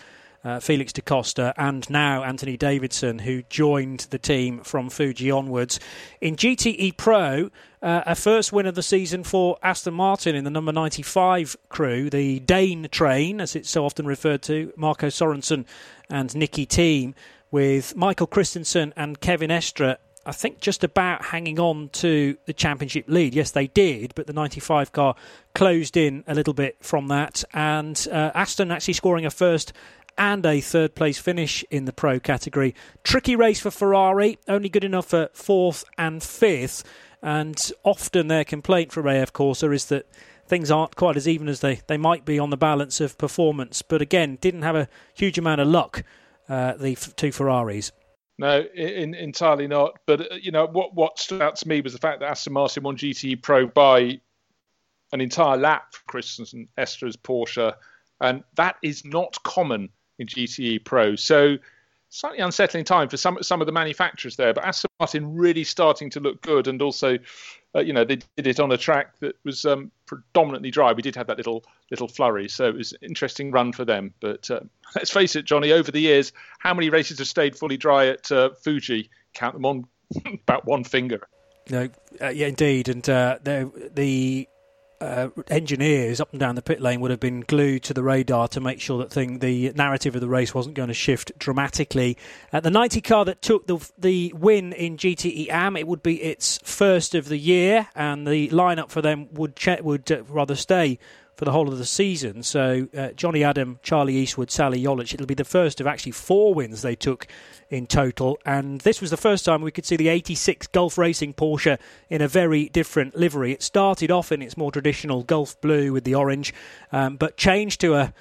Felix da Costa, and now Anthony Davidson, who joined the team from Fuji onwards. In GTE Pro, a first win of the season for Aston Martin in the number 95 crew, the Dane train, as it's so often referred to, Marco Sorensen and Nicky Team, with Michael Christensen and Kevin Estre, I think, just about hanging on to the championship lead. Yes, they did, but the 95 car closed in a little bit from that, and Aston actually scoring a first and a third-place finish in the pro category. Tricky race for Ferrari, only good enough for fourth and fifth, and often their complaint for AF Corsa is that things aren't quite as even as they might be on the balance of performance, but again, didn't have a huge amount of luck, the two Ferraris. No, entirely not. But, what stood out to me was the fact that Aston Martin won GTE Pro by an entire lap for Christensen and Estre's Porsche, and that is not common in GTE Pro. So, slightly unsettling time for some of the manufacturers there. But Aston Martin really starting to look good, and also, they did it on a track that was predominantly dry. We did have that little flurry, so it was an interesting run for them. But let's face it, Johnny, over the years, how many races have stayed fully dry at Fuji? Count them on about one finger. No, yeah, indeed. And the engineers up and down the pit lane would have been glued to the radar to make sure that the narrative of the race wasn't going to shift dramatically. The 90 car that took the win in GTE AM, it would be its first of the year, and the lineup for them would stay for the whole of the season. So Johnny Adam, Charlie Eastwood, Sally Jolich, it'll be the first of actually 4 wins they took in total. And this was the first time we could see the 86 Gulf Racing Porsche in a very different livery. It started off in its more traditional Gulf blue with the orange, but changed to a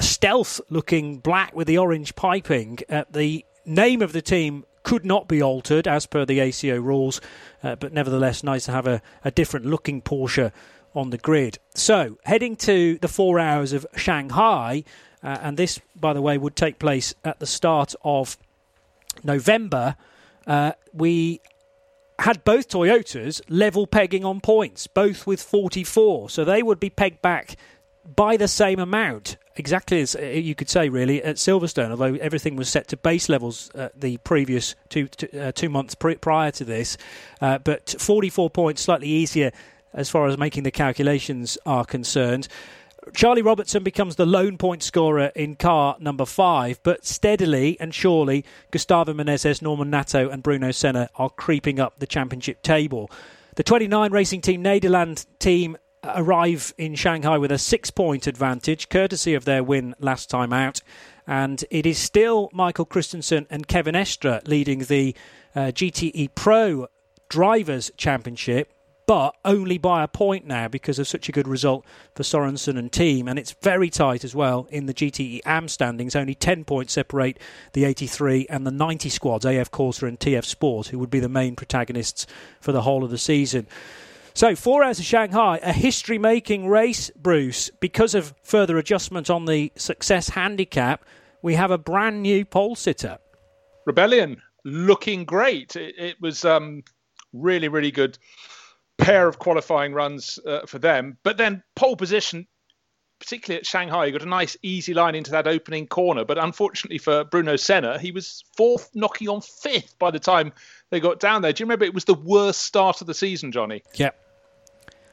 stealth-looking black with the orange piping. The name of the team could not be altered as per the ACO rules, but nevertheless nice to have a different-looking Porsche on the grid. So, heading to the 4 hours of Shanghai, and this, by the way, would take place at the start of November, we had both Toyotas level pegging on points, both with 44, so they would be pegged back by the same amount, exactly as you could say, really, at Silverstone, although everything was set to base levels the previous two months prior to this, but 44 points, slightly easier as far as making the calculations are concerned. Charlie Robertson becomes the lone point scorer in car number 5, but steadily and surely Gustavo Menezes, Norman Nato and Bruno Senna are creeping up the championship table. The 29 Racing Thiim Nederland team arrive in Shanghai with a 6-point advantage, courtesy of their win last time out, and it is still Michael Christensen and Kevin Estre leading the GTE Pro Drivers' Championship, but only by a point now because of such a good result for Sorensen and team. And it's very tight as well in the GTE AM standings. Only 10 points separate the 83 and the 90 squads, AF Corsa and TF Sport, who would be the main protagonists for the whole of the season. So, 4 hours of Shanghai, a history-making race, Bruce. Because of further adjustment on the success handicap, we have a brand new pole sitter. Rebellion, looking great. It was really, really good pair of qualifying runs for them, but then pole position, particularly at Shanghai, you got a nice easy line into that opening corner, but unfortunately for Bruno Senna, he was 4th, knocking on 5th by the time they got down there. Do you remember it was the worst start of the season, Johnny? Yeah.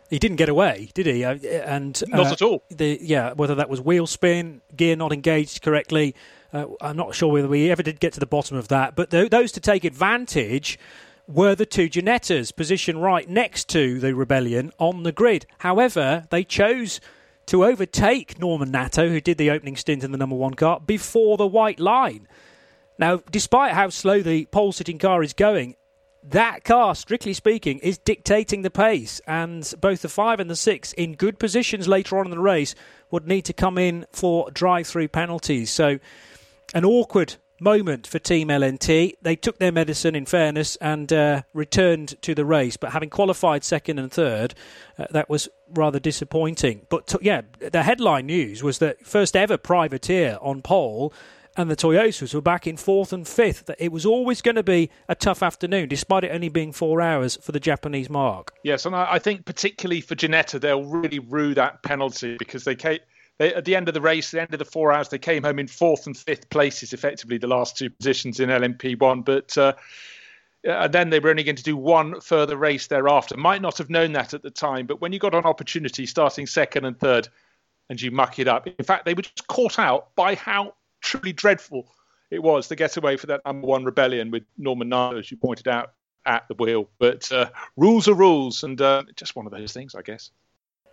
He didn't get away, did he? And not at all. Whether that was wheel spin, gear not engaged correctly, I'm not sure whether we ever did get to the bottom of that, but those to take advantage were the two Ginettas, positioned right next to the Rebellion on the grid. However, they chose to overtake Norman Nato, who did the opening stint in the number 1 car, before the white line. Now, despite how slow the pole-sitting car is going, that car, strictly speaking, is dictating the pace, and both the 5 and the 6 in good positions later on in the race would need to come in for drive-through penalties. So an awkward moment for Team LNT. They took their medicine, in fairness, and returned to the race, but having qualified second and third, that was rather disappointing. But the headline news was that first ever privateer on pole, and the Toyotas were back in fourth and fifth. That it was always going to be a tough afternoon, despite it only being 4 hours for the Japanese mark. Yes, and I think particularly for Ginetta, they'll really rue that penalty, because they at the end of the race, the end of the 4 hours, they came home in fourth and fifth places, effectively the last two positions in LMP1. But then they were only going to do one further race thereafter. Might not have known that at the time, but when you got an opportunity starting second and third, and you muck it up. In fact, they were just caught out by how truly dreadful it was, the getaway for that number one rebellion with Norman Nato, as you pointed out, at the wheel. But rules are rules, and just one of those things, I guess.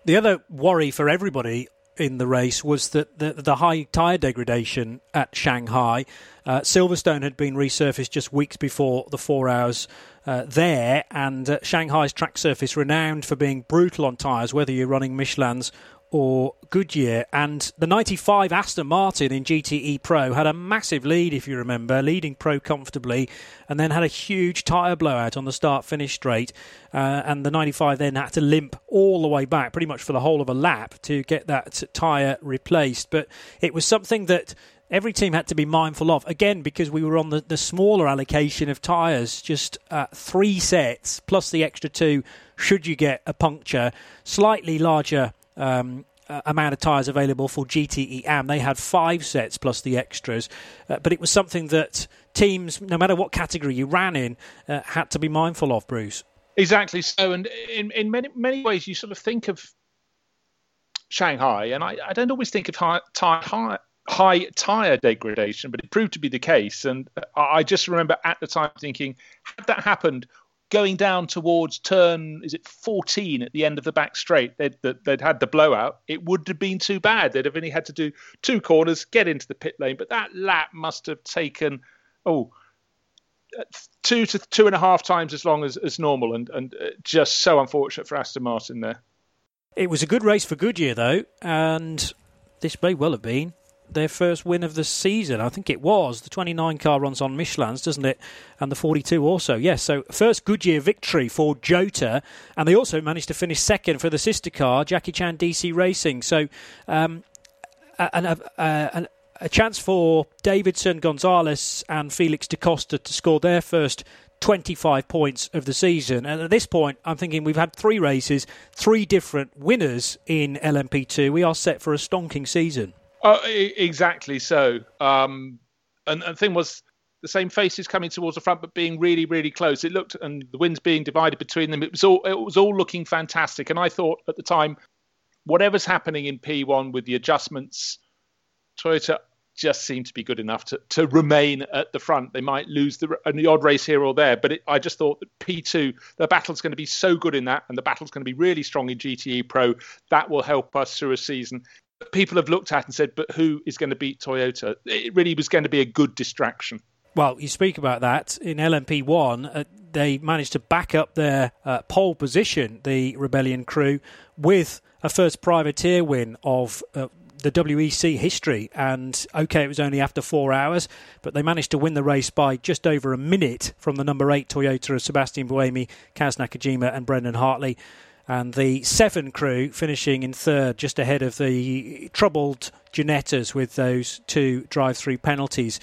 The other worry for everybody in the race was that the high tyre degradation at Shanghai. Silverstone had been resurfaced just weeks before the 4 hours there, and Shanghai's track surface renowned for being brutal on tyres, whether you're running Michelins or Goodyear. And the 95 Aston Martin in GTE Pro had a massive lead, if you remember, leading Pro comfortably, and then had a huge tyre blowout on the start-finish straight, and the 95 then had to limp all the way back, pretty much for the whole of a lap, to get that tyre replaced. But it was something that every team had to be mindful of, again, because we were on the smaller allocation of tyres, just 3 sets, plus the extra 2 should you get a puncture, slightly larger amount of tyres available for GTE AM. They had 5 sets plus the extras, but it was something that teams, no matter what category you ran in, had to be mindful of, Bruce. Exactly so, and in many ways you sort of think of Shanghai, and I don't always think of high tyre degradation, but it proved to be the case, and I just remember at the time thinking, had that happened going down towards turn, is it 14 at the end of the back straight, they'd had the blowout, it would have been too bad. They'd have only had to do 2 corners, get into the pit lane, but that lap must have taken 2 to 2.5 times as long as normal, and just so unfortunate for Aston Martin there. It was a good race for Goodyear, though, and this may well have been their first win of the season. I think it was. The 29 car runs on Michelins, doesn't it? And the 42 also. Yes, so first Goodyear victory for Jota, and they also managed to finish second for the sister car, Jackie Chan DC Racing. So a chance for Davidson, Gonzalez and Felix da Costa to score their first 25 points of the season. And at this point, I'm thinking we've had 3 races, 3 different winners in LMP2. We are set for a stonking season. Oh, exactly so. And the thing was, the same faces coming towards the front, but being really, really close. It looked, and the wins being divided between them. It was all looking fantastic. And I thought at the time, whatever's happening in P1 with the adjustments, Toyota just seemed to be good enough to remain at the front. They might lose the odd race here or there, but I just thought that P2, the battle's going to be so good in that, and the battle's going to be really strong in GTE Pro. That will help us through a season people have looked at and said, but who is going to beat Toyota? It really was going to be a good distraction. Well, you speak about that. In LMP1, they managed to back up their pole position, the Rebellion crew, with a first privateer win of the WEC history. And OK, it was only after 4 hours, but they managed to win the race by just over a minute from the number 8 Toyota of Sebastian Buemi, Kaz Nakajima and Brendan Hartley. And the 7 crew finishing in third, just ahead of the troubled Ginettas with those 2 drive-through penalties.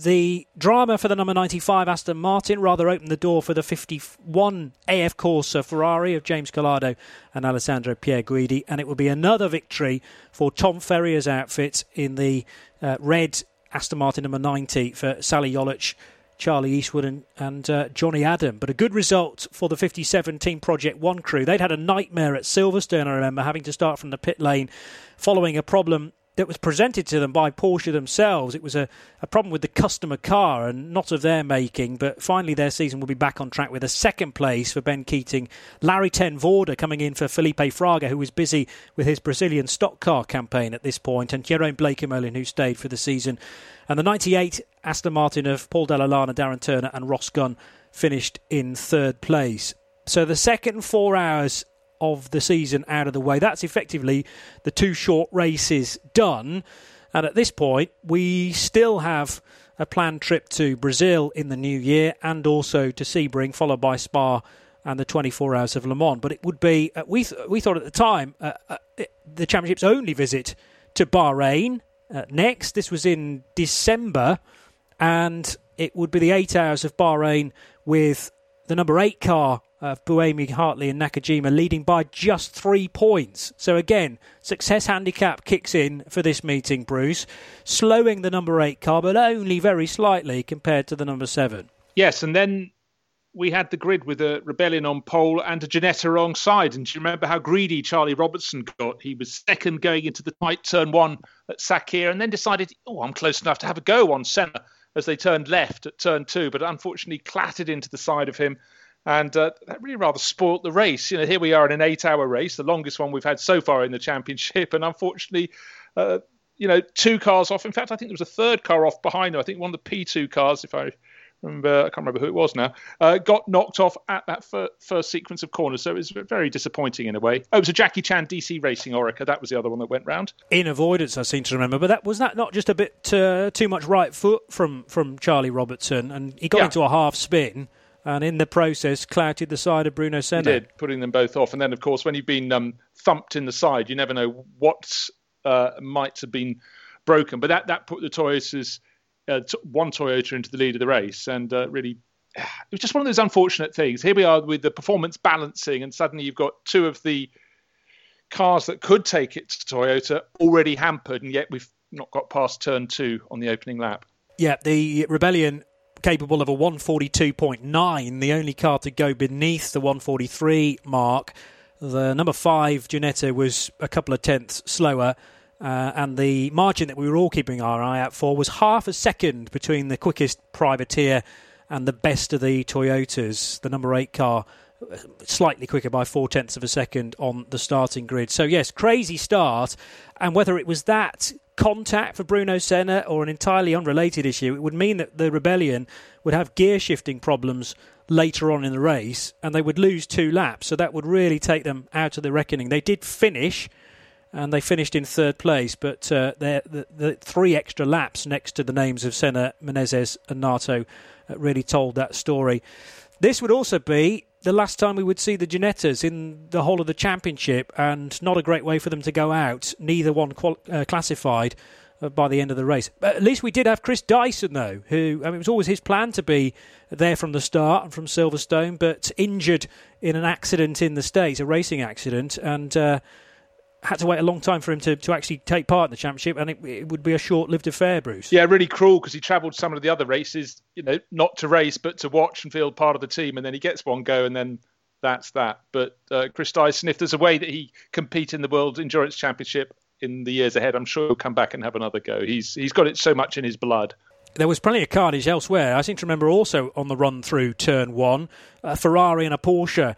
The drama for the number 95 Aston Martin rather opened the door for the 51 AF Corsa Ferrari of James Collado and Alessandro Pierguidi. And it will be another victory for Tom Ferrier's outfit in the red Aston Martin number 90 for Sally Jolich, Charlie Eastwood and Johnny Adam. But a good result for the 57 Team Project 1 crew. They'd had a nightmare at Silverstone, I remember, having to start from the pit lane following a problem that was presented to them by Porsche themselves. It was a problem with the customer car and not of their making, but finally their season will be back on track with a second place for Ben Keating. Larry ten Voorde coming in for Felipe Fraga, who was busy with his Brazilian stock car campaign at this point, and Jeroen Bleekemolen, who stayed for the season. And the 98 Aston Martin of Paul Dalla Lana, Darren Turner and Ross Gunn finished in third place. So the second 4 hours of the season out of the way. That's effectively the two short races done. And at this point, we still have a planned trip to Brazil in the new year and also to Sebring, followed by Spa and the 24 Hours of Le Mans. But it would be, we thought at the time, the Championship's only visit to Bahrain next. This was in December, and it would be the 8 hours of Bahrain with the number 8 car of Buemi, Hartley and Nakajima leading by just 3 points. So again, success handicap kicks in for this meeting, Bruce, slowing the number 8 car, but only very slightly compared to the number 7. Yes, and then we had the grid with a Rebellion on pole and a Ginetta alongside. And do you remember how greedy Charlie Robertson got? He was second going into the tight turn one at Sakhir and then decided, oh, I'm close enough to have a go on Senna as they turned left at turn 2, but unfortunately clattered into the side of him. And that really rather spoilt the race. You know, here we are in an 8-hour race, the longest one we've had so far in the championship. And unfortunately, you know, 2 cars off. In fact, I think there was a third car off behind them. I think one of the P2 cars, if I remember, I can't remember who it was now, got knocked off at that first sequence of corners. So it was very disappointing in a way. Oh, it was a Jackie Chan DC Racing Orica. That was the other one that went round. In avoidance, I seem to remember. But that was that not just a bit too much right foot from Charlie Robertson? And he got into a half spin. And in the process, clouted the side of Bruno Senna. He did, putting them both off. And then, of course, when you've been thumped in the side, you never know what might have been broken. But that put the Toyotas, one Toyota into the lead of the race. And really, it was just one of those unfortunate things. Here we are with the performance balancing, and suddenly you've got two of the cars that could take it to Toyota already hampered, and yet we've not got past turn 2 on the opening lap. Yeah, the Rebellion, capable of a 142.9, the only car to go beneath the 143 mark. The number 5, Ginetta, was a couple of tenths slower, and the margin that we were all keeping our eye out for was half a second between the quickest privateer and the best of the Toyotas. The number 8 car slightly quicker by 0.4 of a second on the starting grid. So yes, crazy start, and whether it was that contact for Bruno Senna or an entirely unrelated issue, it would mean that the Rebellion would have gear shifting problems later on in the race and they would lose 2 laps. So that would really take them out of the reckoning. They did finish, and they finished in third place, but the 3 extra laps next to the names of Senna, Menezes and Nato really told that story. This would also be the last time we would see the Ginettas in the whole of the championship, and not a great way for them to go out. Neither one classified by the end of the race. But at least we did have Chris Dyson, though, who, it was always his plan to be there from the start and from Silverstone, but injured in an accident in the States, a racing accident, and had to wait a long time for him to actually take part in the championship, and it would be a short-lived affair, Bruce. Yeah, really cruel, because he travelled some of the other races, you know, not to race but to watch and feel part of the team, and then he gets one go and then that's that. But Chris Dyson, if there's a way that he compete in the World Endurance Championship in the years ahead, I'm sure he'll come back and have another go. He's got it so much in his blood. There was plenty of carnage elsewhere. I seem to remember also on the run through turn 1, a Ferrari and a Porsche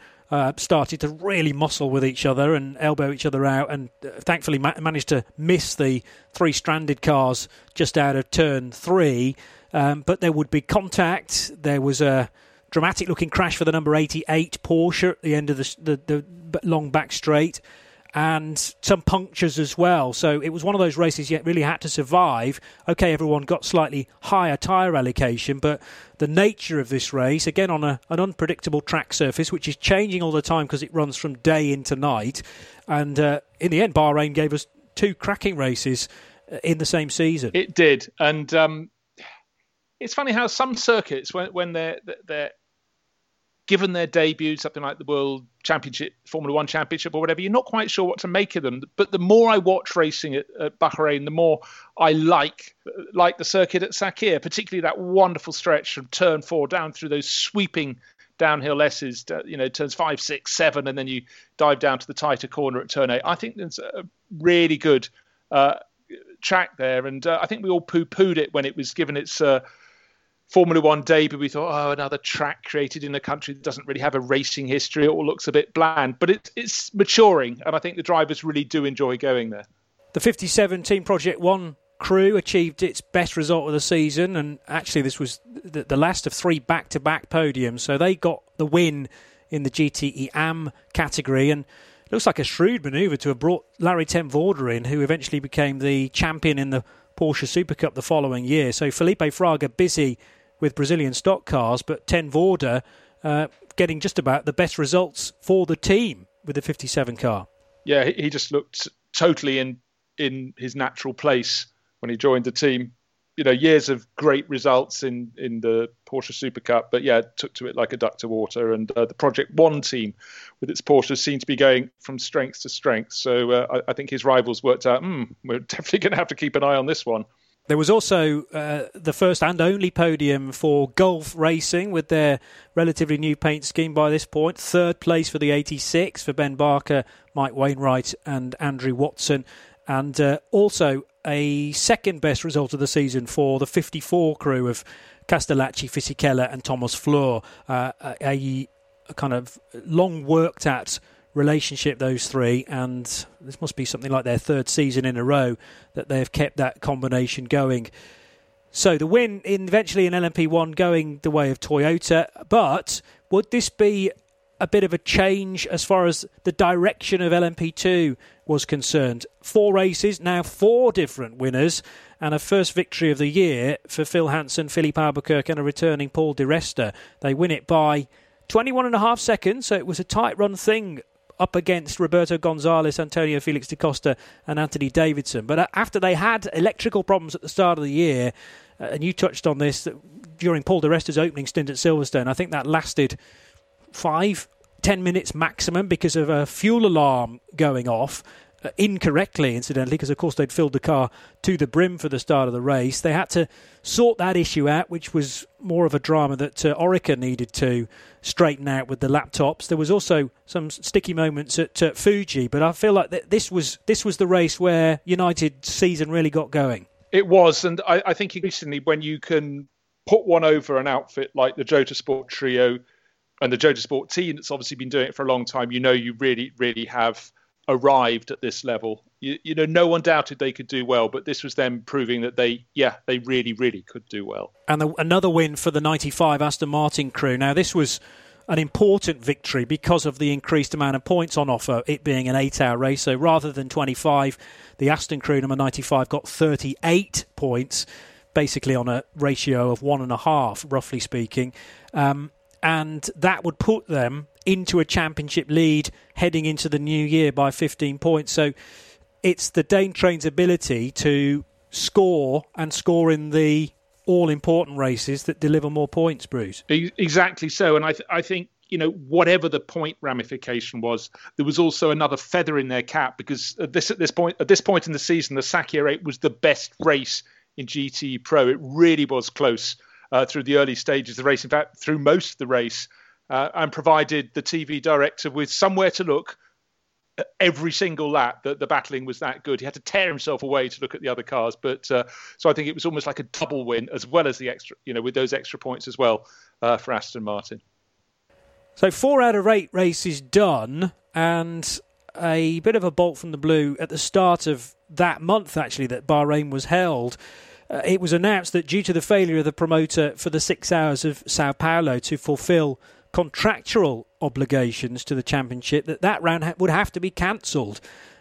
started to really muscle with each other and elbow each other out, and thankfully managed to miss the 3 stranded cars just out of turn 3. But there would be contact. There was a dramatic looking crash for the number 88 Porsche at the end of the long back straight, and some punctures as well. So it was one of those races yet really had to survive. OK, everyone got slightly higher tyre allocation, but the nature of this race, again on an unpredictable track surface, which is changing all the time because it runs from day into night. And in the end, Bahrain gave us 2 cracking races in the same season. It did. And it's funny how some circuits, when they're given their debut, something like the World Championship, Formula One Championship or whatever, you're not quite sure what to make of them. But the more I watch racing at Bahrain, the more I like the circuit at Sakhir, particularly that wonderful stretch from turn 4 down through those sweeping downhill S's, you know, turns 5, 6, 7, and then you dive down to the tighter corner at turn 8. I think there's a really good track there. And I think we all poo-pooed it when it was given its Formula One debut. We thought, oh, another track created in a country that doesn't really have a racing history. It all looks a bit bland, but it's maturing. And I think the drivers really do enjoy going there. The 57 Team Project One crew achieved its best result of the season, and actually this was the last of three back-to-back podiums, so they got the win in the GTE AM category, and it looks like a shrewd manoeuvre to have brought Larry ten Voorde in, who eventually became the champion in the Porsche Super Cup the following year. So Felipe Fraga busy with Brazilian stock cars, but ten Voorde getting just about the best results for the team with the 57 car. Yeah, he just looked totally in his natural place when he joined the team. You know, years of great results in the Porsche Super Cup, but yeah, took to it like a duck to water. And the Project One team with its Porsche seemed to be going from strength to strength. So I think his rivals worked out, we're definitely going to have to keep an eye on this one. There was also the first and only podium for Gulf Racing with their relatively new paint scheme by this point. Third place for the 86 for Ben Barker, Mike Wainwright and Andrew Watson. And also a second best result of the season for the 54 crew of Castellacci, Fisichella and Thomas Fleur. A kind of long worked at relationship, those three, and this must be something like their third season in a row that they've kept that combination going. So the win eventually in LMP1 going the way of Toyota, but would this be a bit of a change as far as the direction of LMP2 was concerned? Four races, now four different winners, and a first victory of the year for Phil Hanson, Filipe Albuquerque and a returning Paul de Resta. They win it by 21.5 seconds, so it was a tight-run thing up against Roberto Gonzalez, Antonio Felix da Costa and Anthony Davidson. But after they had electrical problems at the start of the year, and you touched on this during Paul de Resta's opening stint at Silverstone, I think that lasted 5-10 minutes maximum because of a fuel alarm going off incorrectly, incidentally, because of course they'd filled the car to the brim for the start of the race. They had to sort that issue out, which was more of a drama that Orica needed to straighten out with the laptops. There was also some sticky moments at Fuji, but I feel like this was the race where United's season really got going. It was, and I think recently when you can put one over an outfit like the Jota Sport Trio and the Jota Sport team that's obviously been doing it for a long time, you really, really have arrived at this level. You know, no one doubted they could do well, but this was them proving that they really, really could do well. And another win for the 95 Aston Martin crew. Now, this was an important victory because of the increased amount of points on offer, it being an 8-hour race. So rather than 25, the Aston crew number 95 got 38 points, basically on a ratio of 1.5, roughly speaking. And that would put them into a championship lead heading into the new year by 15 points. So it's the Dane Train's ability to score and score in the all-important races that deliver more points, Bruce. Exactly so. And I think, you know, whatever the point ramification was, there was also another feather in their cap because at this point in the season, the Sakir 8 was the best race in GT Pro. It really was close through the early stages of the race, in fact, through most of the race, and provided the TV director with somewhere to look at every single lap. That the battling was that good. He had to tear himself away to look at the other cars. But so I think it was almost like a double win, as well as the extra, you know, with those extra points as well for Aston Martin. So 4 out of 8 races done, and a bit of a bolt from the blue at the start of that month, actually, that Bahrain was held. It was announced that due to the failure of the promoter for the 6 hours of Sao Paulo to fulfil contractual obligations to the championship, that round would have to be cancelled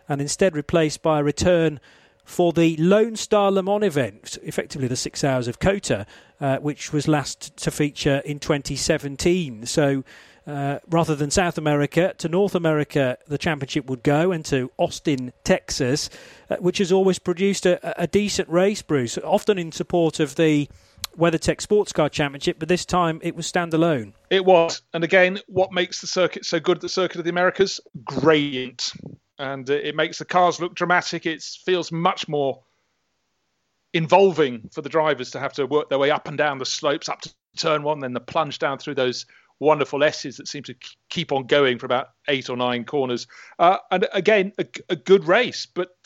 and instead replaced by a return for the Lone Star Le Mans event, effectively the 6 hours of Cota, which was last to feature in 2017. So rather than South America, to North America the championship would go, and to Austin, Texas, which has always produced a decent race, Bruce, often in support of the WeatherTech Sports Car Championship, but this time it was standalone. It was. And again, what makes the circuit so good, the Circuit of the Americas? Gradient. And it makes the cars look dramatic. It feels much more involving for the drivers to have to work their way up and down the slopes, up to turn one, then the plunge down through those wonderful S's that seem to keep on going for about 8 or 9 corners. And again, a good race, but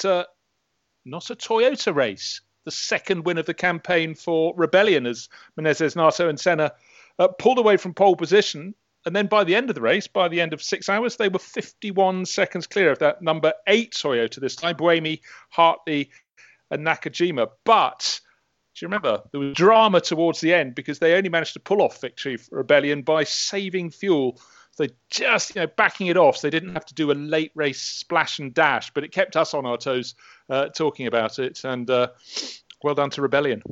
not a Toyota race. The second win of the campaign for Rebellion as Menezes, Nato and Senna pulled away from pole position. And then by the end of the race, by the end of 6 hours, they were 51 seconds clear of that number 8 Toyota this time, Buemi, Hartley and Nakajima. But do you remember, there was drama towards the end because they only managed to pull off victory for Rebellion by saving fuel. So just, backing it off, so they didn't have to do a late race splash and dash. But it kept us on our toes talking about it. And well done to Rebellion.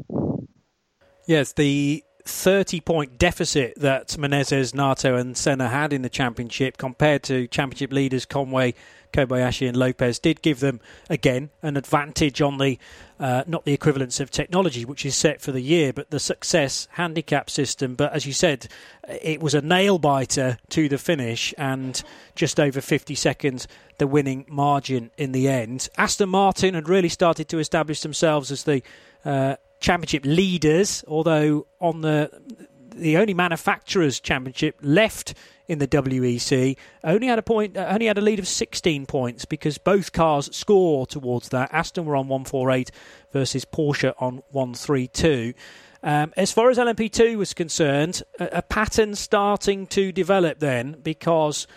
Yes, the 30-point deficit that Menezes, Nato and Senna had in the championship compared to championship leaders Conway, Kobayashi and Lopez did give them, again, an advantage on the, not the equivalence of technology, which is set for the year, but the success handicap system. But as you said, it was a nail-biter to the finish and just over 50 seconds, the winning margin in the end. Aston Martin had really started to establish themselves as the championship leaders, although on the only manufacturers championship left in the WEC, only had a lead of 16 points because both cars score towards that. Aston were on 148 versus Porsche on 132. As far as LMP2 was concerned, a pattern starting to develop then, because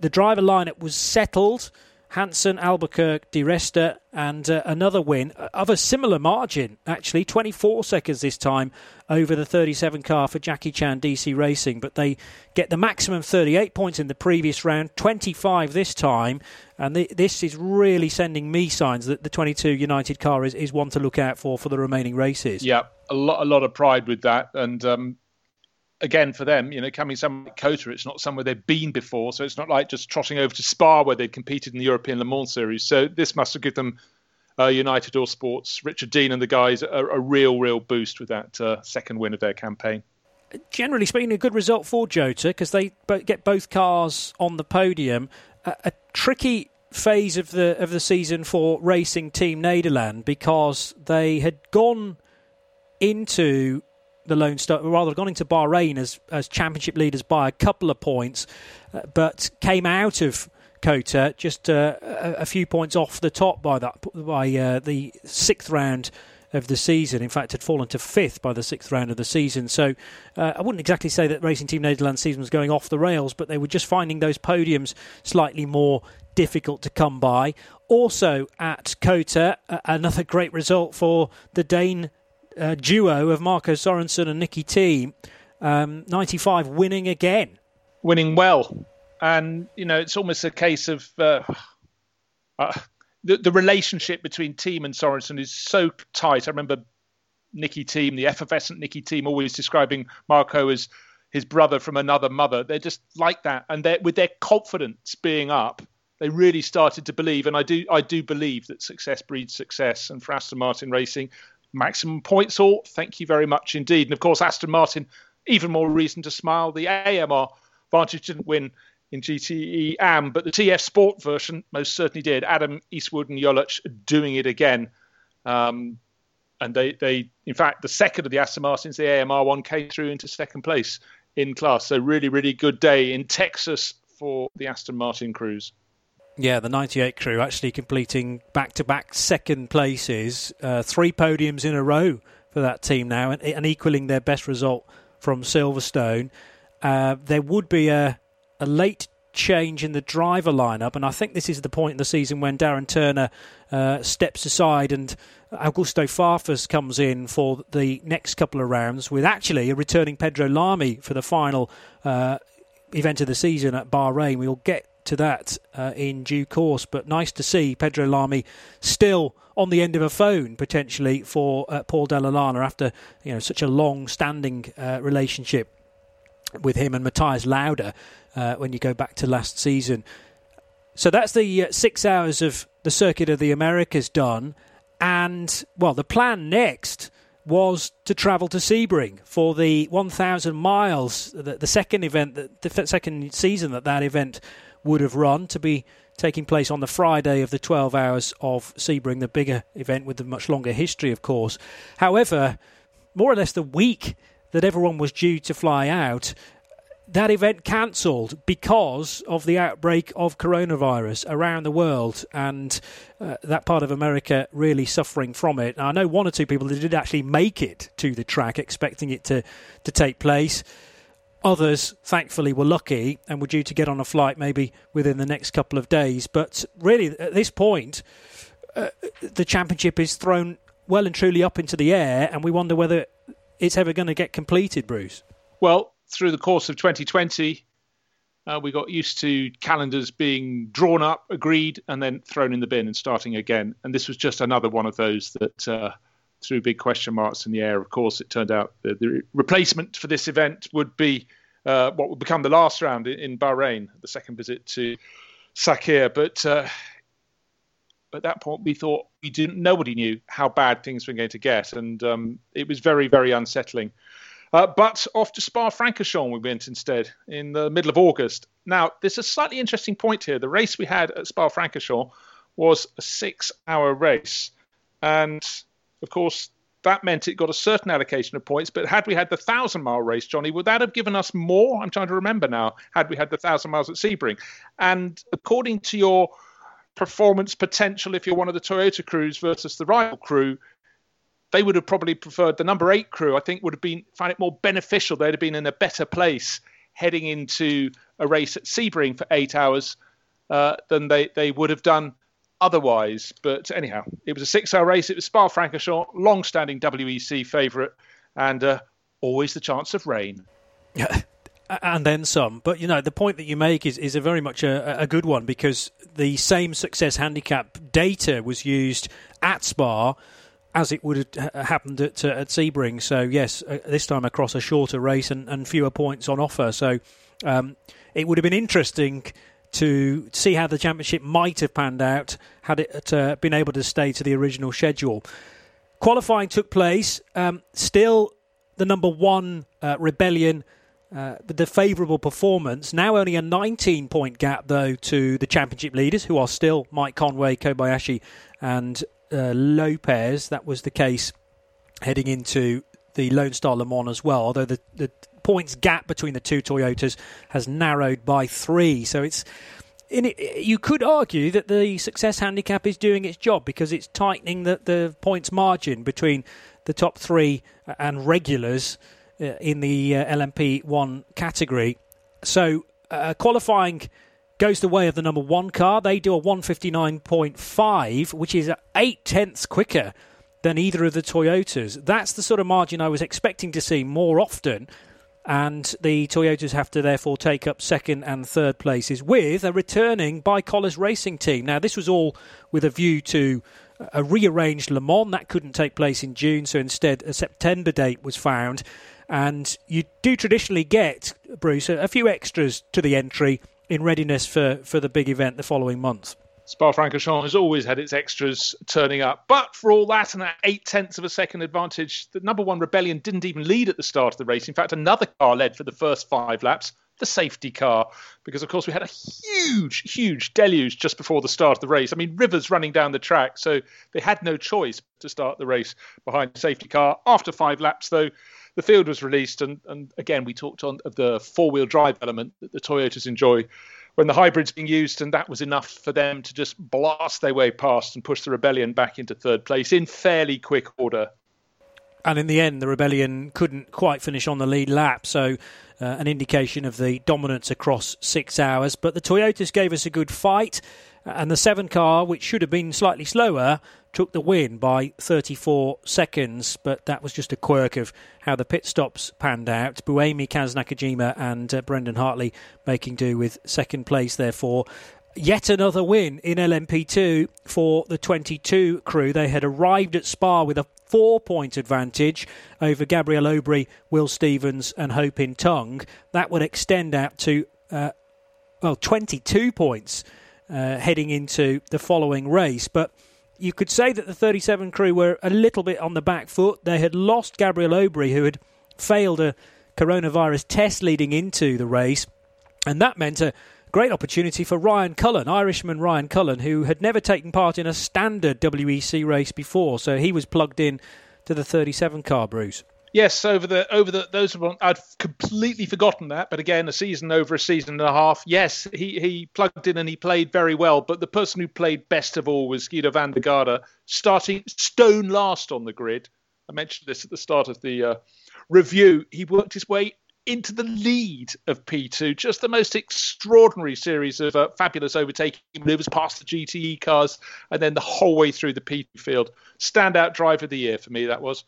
the driver lineup was settled. Hanson, Albuquerque, de Resta, and another win of a similar margin, actually, 24 seconds this time over the 37 car for Jackie Chan DC Racing. But they get the maximum 38 points in the previous round, 25 this time. And this is really sending me signs that the 22 United car is one to look out for the remaining races. Yeah, a lot of pride with that. And again, for them, coming somewhere like Cota, it's not somewhere they've been before, so it's not like just trotting over to Spa where they'd competed in the European Le Mans series. So this must have given them, United Autosports, Richard Dean and the guys, a real boost with that second win of their campaign. Generally speaking, a good result for Jota because they get both cars on the podium. A tricky phase of the season for Racing Thiim Nederland because they had gone into Bahrain as championship leaders by a couple of points, but came out of Cota just a few points off the top by the sixth round of the season. In fact, had fallen to fifth by the sixth round of the season. So I wouldn't exactly say that Racing Thiim Nederland season was going off the rails, but they were just finding those podiums slightly more difficult to come by. Also at Cota, another great result for the Dane duo of Marco Sorensen and Nicky T, 95 winning again. Winning well. And, it's almost a case of the relationship between Team and Sorensen is so tight. I remember Nicky T, the effervescent Nicky T, always describing Marco as his brother from another mother. They're just like that. And with their confidence being up, they really started to believe. And I do believe that success breeds success. And for Aston Martin Racing, maximum points all. Thank you very much indeed. And of course, Aston Martin, even more reason to smile. The AMR Vantage didn't win in GTE AM, but the TF Sport version most certainly did. Adam Eastwood and Jolic doing it again. And they, in fact, the second of the Aston Martins, the AMR one, came through into second place in class. So really, really good day in Texas for the Aston Martin crews. Yeah, the 98 crew actually completing back-to-back second places, 3 podiums in a row for that team now, and equaling their best result from Silverstone. There would be a late change in the driver lineup, and I think this is the point in the season when Darren Turner steps aside and Augusto Farfus comes in for the next couple of rounds, with actually a returning Pedro Lamy for the final event of the season at Bahrain. We'll get to that in due course, but nice to see Pedro Lamy still on the end of a phone potentially for Paul Dalla Lana after such a long standing relationship with him and Matthias Lauda when you go back to last season. So that's the 6 hours of the Circuit of the Americas done, and well, the plan next was to travel to Sebring for the 1,000 miles, the second event, the second season that event would have run, to be taking place on the Friday of the 12 hours of Sebring, the bigger event with the much longer history, of course. However, more or less the week that everyone was due to fly out, that event cancelled because of the outbreak of coronavirus around the world, and that part of America really suffering from it. Now, I know one or two people that did actually make it to the track expecting it to take place. Others, thankfully, were lucky and were due to get on a flight maybe within the next couple of days. But really, at this point, the championship is thrown well and truly up into the air, and we wonder whether it's ever going to get completed, Bruce. Well, through the course of 2020, we got used to calendars being drawn up, agreed, and then thrown in the bin and starting again. And this was just another one of those that threw big question marks in the air. Of course, it turned out that the replacement for this event would be what would become the last round in Bahrain, the second visit to Sakir. But at that point, we thought nobody knew how bad things were going to get. And it was very, very unsettling. But off to Spa-Francorchamps we went instead in the middle of August. Now, there's a slightly interesting point here. The race we had at Spa-Francorchamps was a 6-hour race. And, of course, that meant it got a certain allocation of points. But had we had the 1,000-mile race, Jonny, would that have given us more? I'm trying to remember now. Had we had the 1,000 miles at Sebring. And according to your performance potential, if you're one of the Toyota crews versus the rival crew, they would have probably preferred the number 8 crew. I think would have found it more beneficial. They'd have been in a better place heading into a race at Sebring for 8 hours than they would have done otherwise. But anyhow, it was a 6-hour race. It was Spa-Francorchamps, long-standing WEC favourite, and always the chance of rain. And then some. But, you know, the point that you make is a very much a good one, because the same success handicap data was used at Spa as it would have happened at Sebring. So, yes, this time across a shorter race and fewer points on offer. So it would have been interesting to see how the championship might have panned out had it been able to stay to the original schedule. Qualifying took place. Still the number one rebellion, the favourable performance. Now only a 19-point gap, though, to the championship leaders, who are still Mike Conway, Kobayashi and Lopez. That was the case heading into the Lone Star Le Mans as well, although the points gap between the two Toyotas has narrowed by 3. So it's you could argue that the success handicap is doing its job, because it's tightening the points margin between the top 3 and regulars in the LMP1 category. So qualifying goes the way of the number 1 car. They do a 159.5, which is 0.8 quicker than either of the Toyotas. That's the sort of margin I was expecting to see more often, and the Toyotas have to therefore take up second and third places with a returning Bicolor's Racing team. Now, this was all with a view to a rearranged Le Mans. That couldn't take place in June, so instead a September date was found. And you do traditionally get, Bruce, a few extras to the entry in readiness for the big event the following month. Spa-Francorchamps has always had its extras turning up. But for all that and that 0.8 of a second advantage, the number 1 Rebellion didn't even lead at the start of the race. In fact, another car led for the first 5 laps, the safety car, because, of course, we had a huge, huge deluge just before the start of the race. I mean, rivers running down the track, so they had no choice to start the race behind the safety car. After 5 laps, though, the field was released, and again, we talked of the four-wheel drive element that the Toyotas enjoy when the hybrid's being used, and that was enough for them to just blast their way past and push the Rebellion back into third place in fairly quick order. And in the end, the Rebellion couldn't quite finish on the lead lap, so an indication of the dominance across 6 hours. But the Toyotas gave us a good fight, and the 7 car, which should have been slightly slower, took the win by 34 seconds, but that was just a quirk of how the pit stops panned out. Buemi, Kaz Nakajima and Brendan Hartley making do with second place, therefore. Yet another win in LMP2 for the 22 crew. They had arrived at Spa with a 4-point advantage over Gabriel Aubry, Will Stevens and Ho Pin Tung. That would extend out to 22 points heading into the following race. But you could say that the 37 crew were a little bit on the back foot. They had lost Gabriel Aubry, who had failed a coronavirus test leading into the race. And that meant a great opportunity for Ryan Cullen, Irishman Ryan Cullen, who had never taken part in a standard WEC race before. So he was plugged in to the 37 car, Bruce. Yes, over the those who want, I'd completely forgotten that. But again, a season and a half. Yes, he plugged in and he played very well. But the person who played best of all was Giedo van der Garde, starting stone last on the grid. I mentioned this at the start of the review. He worked his way into the lead of P2, just the most extraordinary series of fabulous overtaking manoeuvres past the GTE cars and then the whole way through the P2 field. Standout drive of the year for me, that was.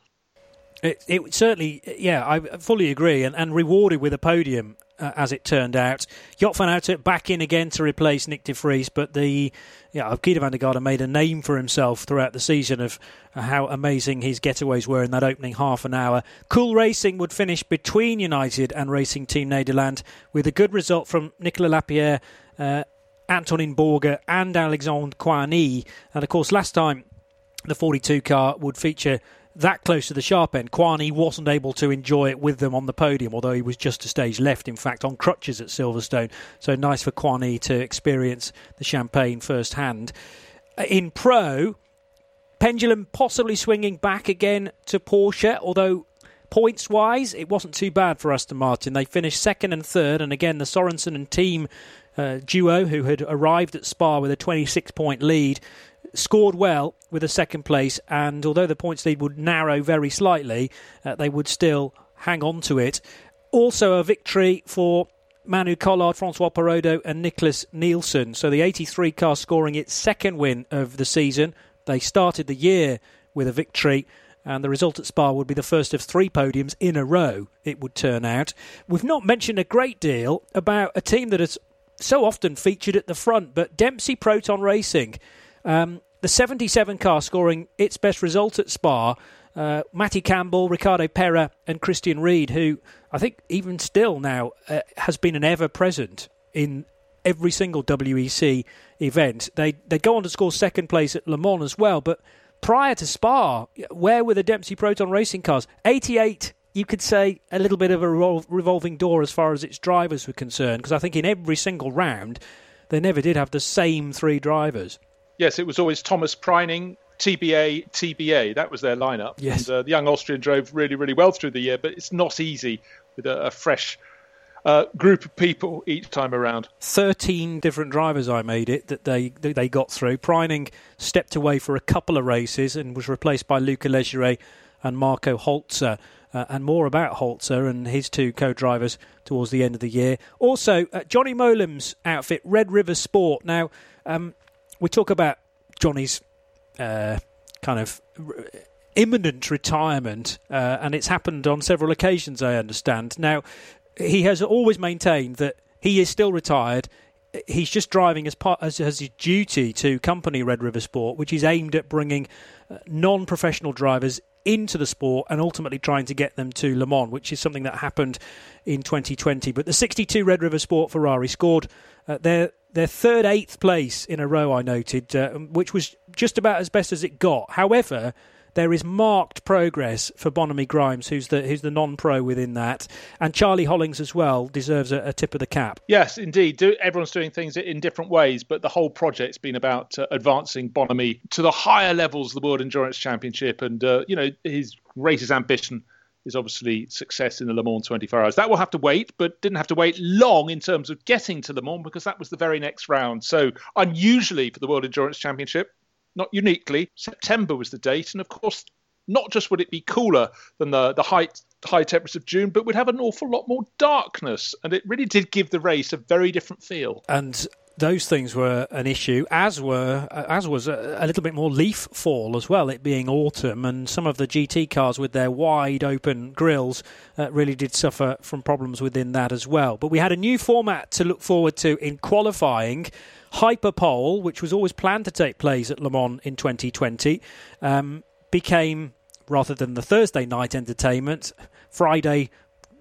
It certainly, yeah, I fully agree, and rewarded with a podium, as it turned out. Job van Uitert back in again to replace Nyck de Vries, but Giedo van der Garde made a name for himself throughout the season of how amazing his getaways were in that opening half an hour. Cool Racing would finish between United and Racing Thiim Nederland with a good result from Nicolas Lapierre, Antonin Borger and Alexandre Coigny. And of course, last time the 42 car would feature that close to the sharp end, Coigny wasn't able to enjoy it with them on the podium, although he was just a stage left, in fact, on crutches at Silverstone. So nice for Coigny to experience the champagne firsthand. In Pro, pendulum possibly swinging back again to Porsche, although points-wise, it wasn't too bad for Aston Martin. They finished second and third, and again, the Sorensen and Thiim duo, who had arrived at Spa with a 26-point lead, scored well with a second place, and although the points lead would narrow very slightly, they would still hang on to it. Also a victory for Manu Collard, Francois Perrodo and Niklas Nielsen. So the 83 car scoring its second win of the season. They started the year with a victory, and the result at Spa would be the first of three podiums in a row, it would turn out. We've not mentioned a great deal about a team that has so often featured at the front, but Dempsey Proton Racing. The 77 car scoring its best result at Spa, Matty Campbell, Ricardo Pera and Christian Reed, who I think even still now has been an ever-present in every single WEC event. They go on to score second place at Le Mans as well, but prior to Spa, where were the Dempsey Proton Racing cars? 88, you could say a little bit of a revolving door as far as its drivers were concerned, because I think in every single round they never did have the same three drivers. Yes, it was always Thomas Preining, TBA. That was their lineup. Yes. And, the young Austrian drove really, really well through the year, but it's not easy with a fresh group of people each time around. 13 different drivers, I made it, that they got through. Preining stepped away for a couple of races and was replaced by Luca Legere and Marco Holzer. And more about Holzer and his two co-drivers towards the end of the year. Also, Johnny Molam's outfit, Red River Sport. Now, we talk about Johnny's kind of imminent retirement, and it's happened on several occasions, I understand. Now, he has always maintained that he is still retired. He's just driving as his duty to company Red River Sport, which is aimed at bringing non-professional drivers into the sport and ultimately trying to get them to Le Mans, which is something that happened in 2020. But the 62 Red River Sport Ferrari scored their third 8th place in a row, I noted, which was just about as best as it got. However, there is marked progress for Bonamy Grimes, who's the non-pro within that. And Charlie Hollings as well deserves a tip of the cap. Yes, indeed. Everyone's doing things in different ways, but the whole project's been about advancing Bonamy to the higher levels of the World Endurance Championship. And, his greatest ambition is obviously success in the Le Mans 24 hours. That will have to wait, but didn't have to wait long in terms of getting to Le Mans because that was the very next round. So unusually for the World Endurance Championship, not uniquely, September was the date. And of course, not just would it be cooler than the high temperatures of June, but we'd have an awful lot more darkness. And it really did give the race a very different feel. And those things were an issue, as was a little bit more leaf fall as well, it being autumn, and some of the GT cars with their wide open grills really did suffer from problems within that as well. But we had a new format to look forward to in qualifying, Hyperpole, which was always planned to take place at Le Mans in 2020, became, rather than the Thursday night entertainment, Friday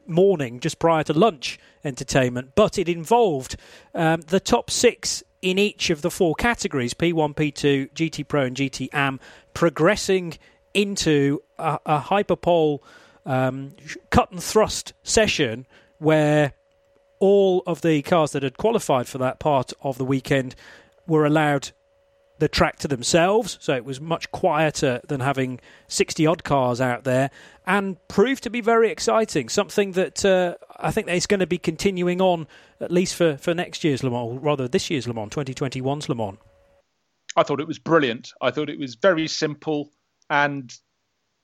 morning, just prior to lunch entertainment, but it involved the top six in each of the four categories, P1, P2, GT Pro and GT Am, progressing into a Hyperpole cut and thrust session where all of the cars that had qualified for that part of the weekend were allowed the track to themselves, so it was much quieter than having 60-odd cars out there, and proved to be very exciting, something that I think is going to be continuing on, at least for next year's Le Mans, or rather this year's Le Mans, 2021's Le Mans. I thought it was brilliant. I thought it was very simple, and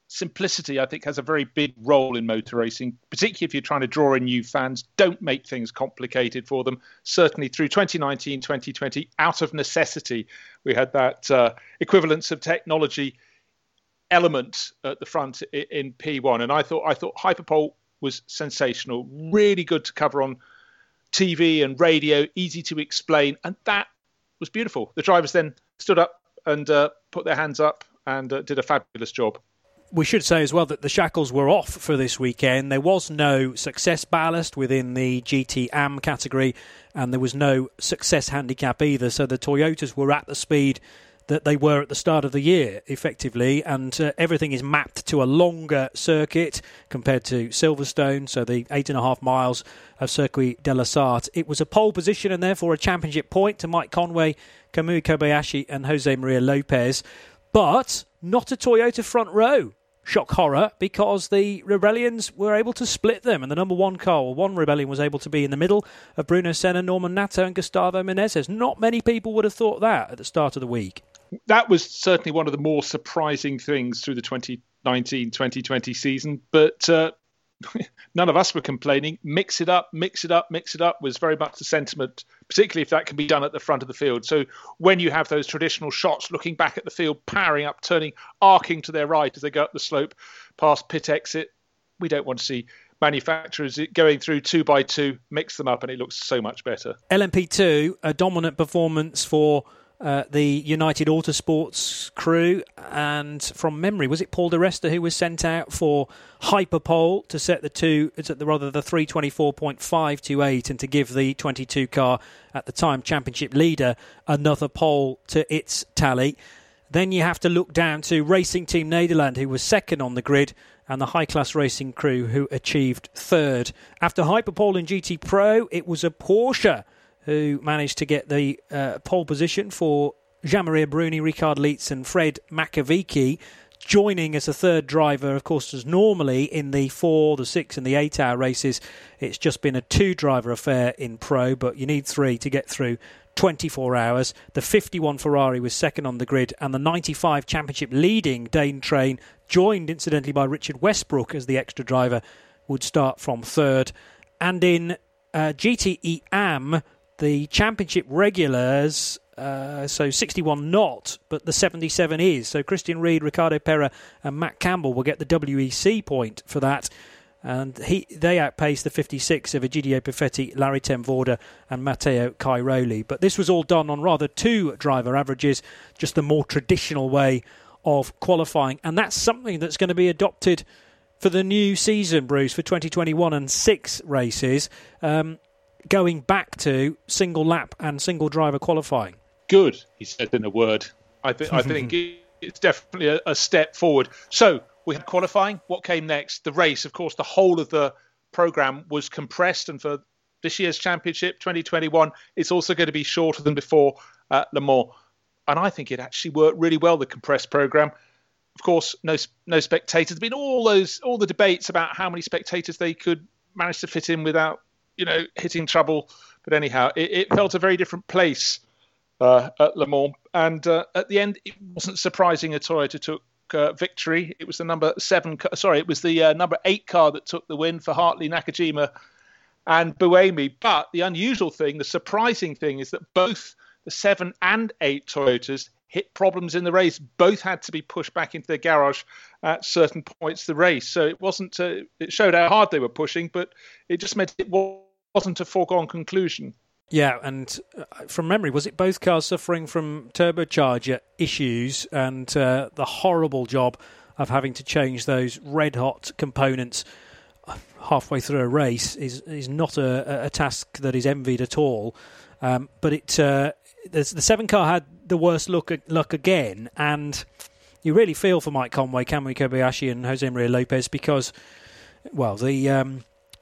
simplicity, I think, has a very big role in motor racing, particularly if you're trying to draw in new fans. Don't make things complicated for them. Certainly through 2019, 2020, out of necessity, we had that equivalence of technology element at the front in P1. And I thought Hyperpole was sensational, really good to cover on TV and radio, easy to explain. And that was beautiful. The drivers then stood up and put their hands up and did a fabulous job. We should say as well that the shackles were off for this weekend. There was no success ballast within the GT AM category, and there was no success handicap either. So the Toyotas were at the speed that they were at the start of the year, effectively, and everything is mapped to a longer circuit compared to Silverstone, so the 8.5 miles of Circuit de la Sarthe. It was a pole position and therefore a championship point to Mike Conway, Kamui Kobayashi and Jose Maria Lopez, but not a Toyota front row. Shock horror, because the Rebellions were able to split them, and the number one car, or one Rebellion, was able to be in the middle of Bruno Senna, Norman Nato and Gustavo Menezes. Not many people would have thought that at the start of the week. That was certainly one of the more surprising things through the 2019-2020 season, but none of us were complaining. Mix it up was very much the sentiment, particularly if that can be done at the front of the field. So when you have those traditional shots looking back at the field, powering up, turning, arcing to their right as they go up the slope past pit exit, we don't want to see manufacturers going through 2x2. Mix them up and it looks so much better. LMP2, a dominant performance for the United Autosports crew, and from memory, was it Paul de Resta who was sent out for Hyperpole to set the 324.528 and to give the 22 car, at the time championship leader, another pole to its tally. Then you have to look down to Racing Thiim Nederland, who was second on the grid, and the high-class racing crew, who achieved third. After Hyperpole and GT Pro, it was a Porsche who managed to get the pole position for Jean-Maria Bruni, Ricard Leitz and Fred Makovicki, joining as a third driver. Of course, as normally in the 4, the 6 and the 8-hour races, it's just been a two-driver affair in Pro, but you need three to get through 24 hours. The 51 Ferrari was second on the grid, and the 95 championship leading Dane Train, joined incidentally by Richard Westbrook as the extra driver, would start from third. And in GTE AM, the championship regulars, so 61 not, but the 77 is. So Christian Reed, Ricardo Pera and Matt Campbell will get the WEC point for that. And they outpaced the 56 of Egidio Perfetti, Larry Ten Voorde and Matteo Cairoli. But this was all done on rather two driver averages, just the more traditional way of qualifying. And that's something that's going to be adopted for the new season, Bruce, for 2021 and 6 races. Going back to single lap and single driver qualifying. Good, he said in a word. I think it's definitely a step forward. So we had qualifying. What came next? The race. Of course, the whole of the programme was compressed, and for this year's championship, 2021, it's also going to be shorter than before at Le Mans. And I think it actually worked really well, the compressed programme. Of course, no spectators. There's been all the debates about how many spectators they could manage to fit in without, hitting trouble. But anyhow, it felt a very different place at Le Mans. And at the end, it wasn't surprising a Toyota took victory. It was the number 8 car that took the win for Hartley, Nakajima and Buemi. But the unusual thing, the surprising thing, is that both the 7 and 8 Toyotas hit problems in the race. Both had to be pushed back into their garage at certain points of the race. So it wasn't, it showed how hard they were pushing, but it just meant it wasn't a foregone conclusion. Yeah, and from memory, was it both cars suffering from turbocharger issues and the horrible job of having to change those red-hot components halfway through a race is not a task that is envied at all. But it the 7 car had the worst luck again, and you really feel for Mike Conway, Kamui Kobayashi and Jose Maria Lopez because, well, the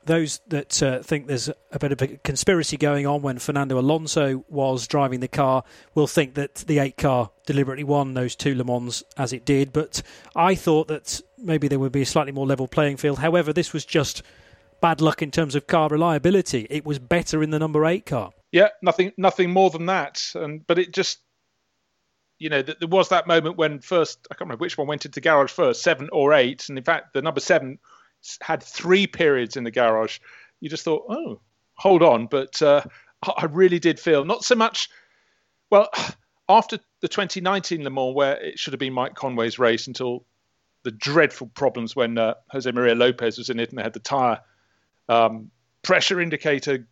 those that think there's a bit of a conspiracy going on when Fernando Alonso was driving the car will think that the 8 car deliberately won those 2 Le Mans as it did. But I thought that maybe there would be a slightly more level playing field. However, this was just bad luck in terms of car reliability. It was better in the number 8 car. Yeah, nothing more than that. But it just... You know, there was that moment when first, I can't remember which one went into garage first, 7 or 8. And in fact, the number 7 had 3 periods in the garage. You just thought, oh, hold on. But I really did feel not so much. Well, after the 2019 Le Mans, where it should have been Mike Conway's race until the dreadful problems when Jose Maria Lopez was in it and they had the tyre pressure indicator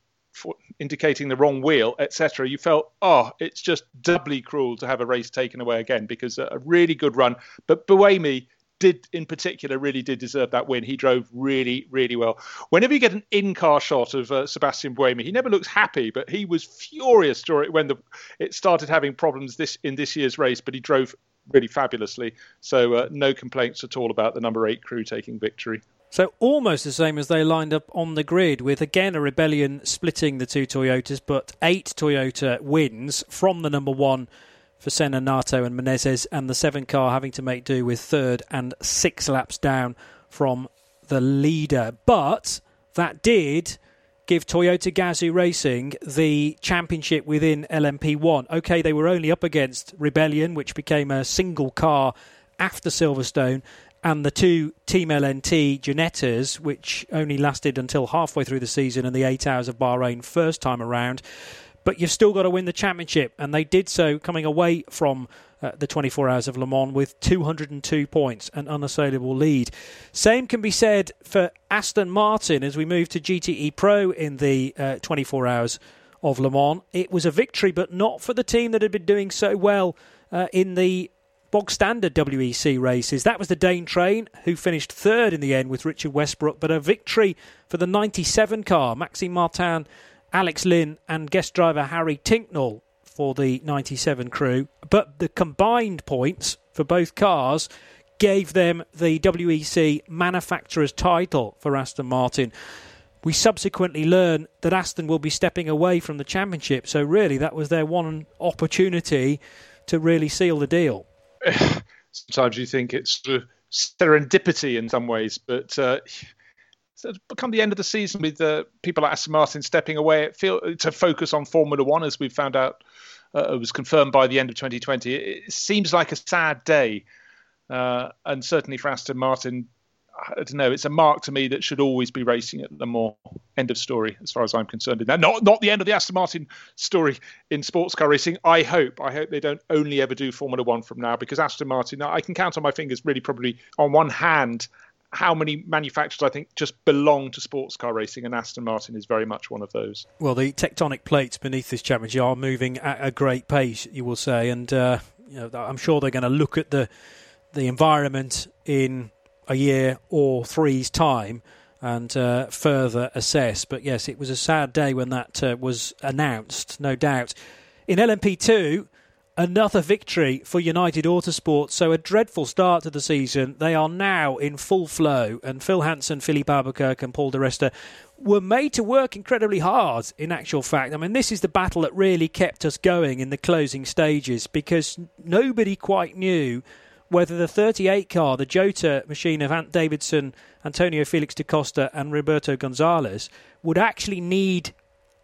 indicating the wrong wheel, etc. You felt, oh, it's just doubly cruel to have a race taken away again, because a really good run. But Buemi did deserve that win. He drove really, really well. Whenever you get an in-car shot of Sebastian Buemi, he never looks happy, but he was furious when it started having problems in this year's race, but he drove really fabulously. So no complaints at all about the number 8 crew taking victory. So almost the same as they lined up on the grid, with, again, a rebellion splitting the 2 Toyotas, but 8 Toyota wins from the number 1 for Senna, Nato and Menezes, and the 7 car having to make do with 3rd and 6 laps down from the leader. But that did give Toyota Gazoo Racing the championship within LMP1. OK, they were only up against Rebellion, which became a single car after Silverstone, and the 2 Team LNT Ginettas, which only lasted until halfway through the season and the 8 hours of Bahrain first time around. But you've still got to win the championship, and they did so, coming away from the 24 Hours of Le Mans with 202 points, an unassailable lead. Same can be said for Aston Martin as we move to GTE Pro in the 24 Hours of Le Mans. It was a victory, but not for the team that had been doing so well in the bog-standard WEC races. That was the Dane Train, who finished 3rd in the end with Richard Westbrook, but a victory for the 97 car, Maxime Martin, Alex Lynn and guest driver Harry Tinknell for the 97 crew. But the combined points for both cars gave them the WEC manufacturer's title for Aston Martin. We subsequently learn that Aston will be stepping away from the championship, so really that was their one opportunity to really seal the deal. Sometimes you think it's sort of serendipity in some ways, but it's become the end of the season with people like Aston Martin stepping away to focus on Formula One, as we found out it was confirmed by the end of 2020. It seems like a sad day, and certainly for Aston Martin, I don't know, it's a mark to me that should always be racing at Le Mans. End of story, as far as I'm concerned. Now, not the end of the Aston Martin story in sports car racing. I hope they don't only ever do Formula One from now, because Aston Martin, I can count on my fingers really probably on one hand how many manufacturers I think just belong to sports car racing, and Aston Martin is very much one of those. Well, the tectonic plates beneath this championship are moving at a great pace, you will say, and I'm sure they're going to look at the environment in a year or 3's time and further assess. But yes, it was a sad day when that was announced, no doubt. In LMP2, another victory for United Autosports. So a dreadful start to the season. They are now in full flow, and Phil Hanson, Filipe Albuquerque and Paul de Resta were made to work incredibly hard, in actual fact. I mean, this is the battle that really kept us going in the closing stages, because nobody quite knew whether the 38 car, the Jota machine of Ant Davidson, Antonio Felix da Costa and Roberto Gonzalez, would actually need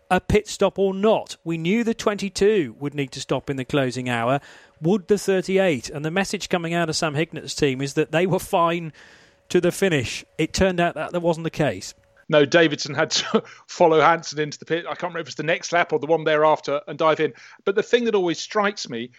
a pit stop or not. We knew the 22 would need to stop in the closing hour. Would the 38? And the message coming out of Sam Hignett's team is that they were fine to the finish. It turned out that wasn't the case. No, Davidson had to follow Hanson into the pit. I can't remember if it was the next lap or the one thereafter, and dive in. But the thing that always strikes me,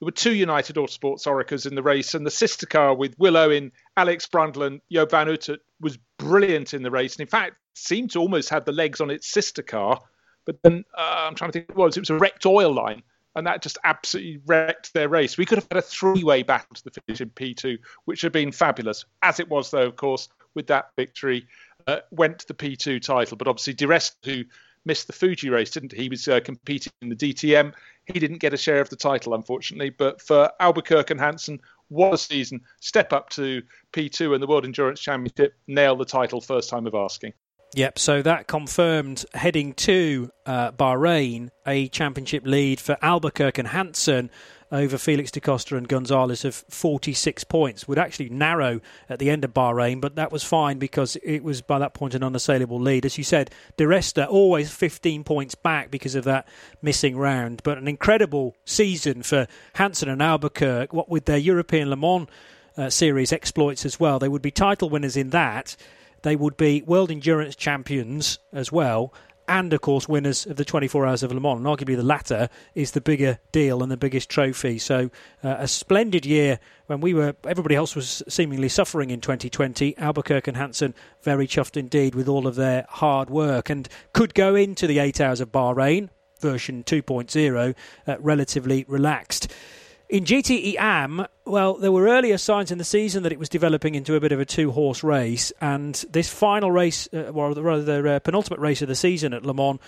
there were 2 United Autosports Oricas in the race, and the sister car with Will Owen, Alex Brundle and Job van Uitert was brilliant in the race, and in fact seemed to almost have the legs on its sister car. But then I'm trying to think what it was a wrecked oil line, and that just absolutely wrecked their race. We could have had a 3-way battle to the finish in P2, which had been fabulous. As it was, though, of course, with that victory went to the P2 title. But obviously de Resta, who missed the Fuji race, didn't he? He was competing in the DTM. He didn't get a share of the title, unfortunately. But for Albuquerque and Hanson, what a season. Step up to P2 and the World Endurance Championship. Nail the title, first time of asking. Yep, so that confirmed heading to Bahrain, a championship lead for Albuquerque and Hanson over Felix da Costa and Gonzalez of 46 points. Would actually narrow at the end of Bahrain, but that was fine because it was by that point an unassailable lead. As you said, de Resta always 15 points back because of that missing round. But an incredible season for Hanson and Albuquerque, what with their European Le Mans series exploits as well. They would be title winners in that. They would be World Endurance Champions as well, and, of course, winners of the 24 Hours of Le Mans. And arguably the latter is the bigger deal and the biggest trophy. So a splendid year when everybody else was seemingly suffering in 2020. Albuquerque and Hanson very chuffed indeed with all of their hard work and could go into the 8 Hours of Bahrain, version 2.0, relatively relaxed. In GTE AM, well, there were earlier signs in the season that it was developing into a bit of a two-horse race, and this final race, or rather the penultimate race of the season at Le Mans,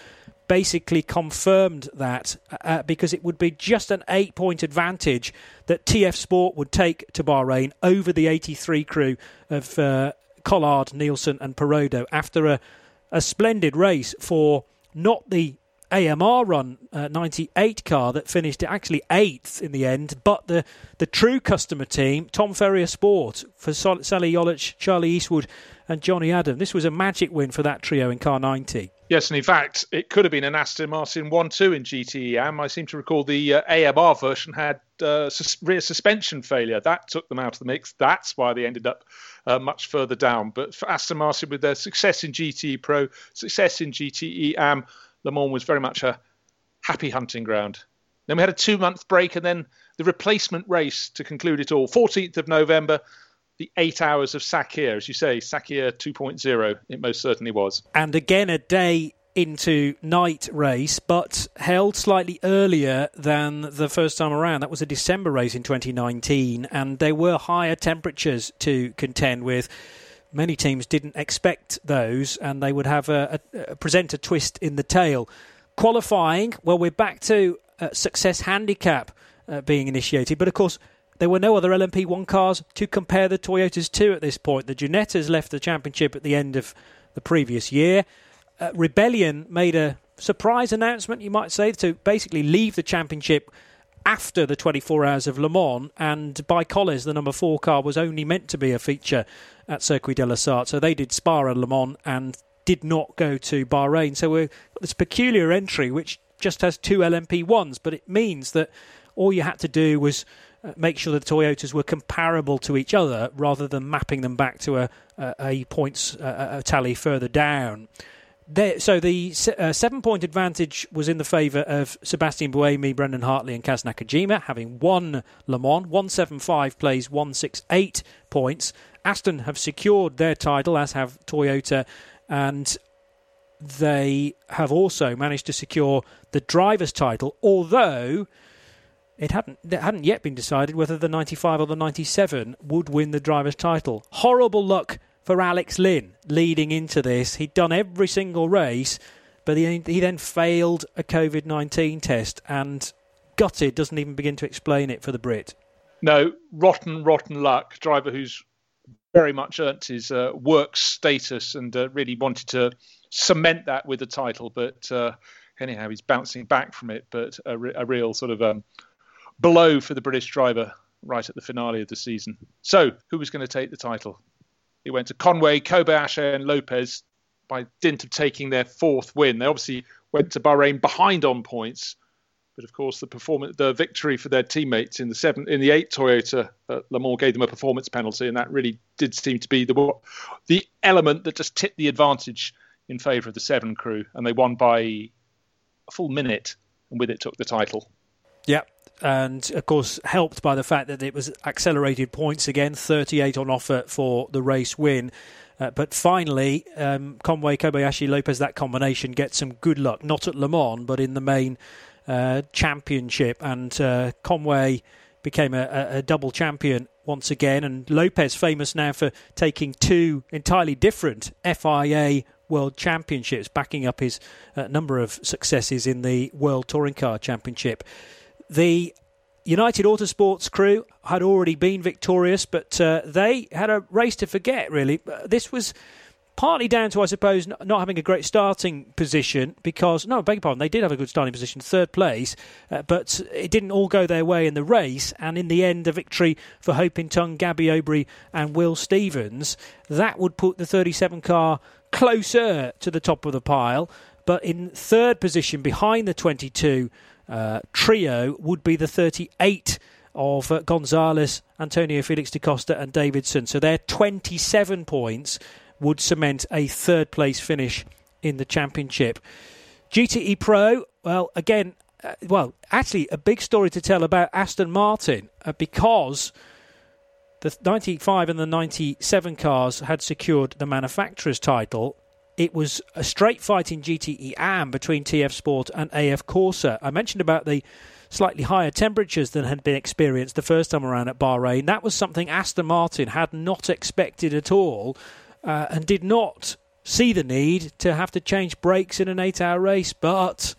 basically confirmed that because it would be just an 8-point advantage that TF Sport would take to Bahrain over the 83 crew of Collard, Nielsen and Perodo after a splendid race for not the AMR run 98 car that finished actually 8th in the end, but the true customer team, Tom Ferrier Sport, for Sally Jolich, Charlie Eastwood and Johnny Adam. This was a magic win for that trio in car 90. Yes, and in fact, it could have been an Aston Martin 1-2 in GTE-AM. I seem to recall the AMR version had rear suspension failure. That took them out of the mix. That's why they ended up much further down. But for Aston Martin, with their success in GTE Pro, success in GTE-AM, Le Mans was very much a happy hunting ground. Then we had a 2-month break and then the replacement race to conclude it all. 14th of November, the 8 Hours of Sakhir. As you say, Sakhir 2.0, it most certainly was. And again, a day into night race, but held slightly earlier than the first time around. That was a December race in 2019, and there were higher temperatures to contend with. Many teams didn't expect those, and they would have present a twist in the tail. Qualifying, well, we're back to success handicap being initiated. But, of course, there were no other LMP1 cars to compare the Toyotas to at this point. The Giunettas left the championship at the end of the previous year. Rebellion made a surprise announcement, you might say, to basically leave the championship after the 24 Hours of Le Mans, and by Collins, the number 4 car was only meant to be a feature at Circuit de la Sarthe. So they did Spa and Le Mans and did not go to Bahrain. So we've got this peculiar entry, which just has 2 LMP1s, but it means that all you had to do was make sure the Toyotas were comparable to each other rather than mapping them back to a points tally further down. So the 7-point advantage was in the favour of Sebastian Buemi, Brendan Hartley and Kaz Nakajima, having won Le Mans. 175 plays 168 points. Aston have secured their title, as have Toyota, and they have also managed to secure the driver's title, although it hadn't yet been decided whether the 95 or the 97 would win the driver's title. Horrible luck for Alex Lynn leading into this. He'd done every single race, but he then failed a COVID-19 test, and gutted doesn't even begin to explain it for the Brit. No, rotten luck. Driver who's very much earned his work status and really wanted to cement that with the title, but anyhow, he's bouncing back from it, but a real sort of blow for the British driver right at the finale of the season. So, who was going to take the title? It went to Conway, Kobayashi and Lopez by dint of taking their 4th win. They obviously went to Bahrain behind on points, but of course the victory for their teammates in the 8 Toyota at Le Mans gave them a performance penalty, and that really did seem to be the element that just tipped the advantage in favour of the 7 crew, and they won by a full minute, and with it took the title. Yeah. And, of course, helped by the fact that it was accelerated points again, 38 on offer for the race win. But finally, Conway, Kobayashi, Lopez, that combination gets some good luck, not at Le Mans, but in the main championship. And Conway became a double champion once again. And Lopez, famous now for taking 2 entirely different FIA World Championships, backing up his number of successes in the World Touring Car Championship. The United Autosports crew had already been victorious, but they had a race to forget, really. This was partly down to, I suppose, not having a great starting position because, no, I beg your pardon, they did have a good starting position, third place, but it didn't all go their way in the race. And in the end, a victory for Ho Pin Tung, Gabby Obrey and Will Stevens. That would put the 37 car closer to the top of the pile. But in third position behind the 22 trio would be the 38 of Gonzalez, Antonio Felix da Costa and Davidson. So their 27 points would cement a third-place finish in the championship. GTE Pro, well, again, actually a big story to tell about Aston Martin because the 95 and the 97 cars had secured the manufacturer's title. It was a straight fight in GTE AM between TF Sport and AF Corsa. I mentioned about the slightly higher temperatures than had been experienced the first time around at Bahrain. That was something Aston Martin had not expected at all and did not see the need to have to change brakes in an 8-hour race. But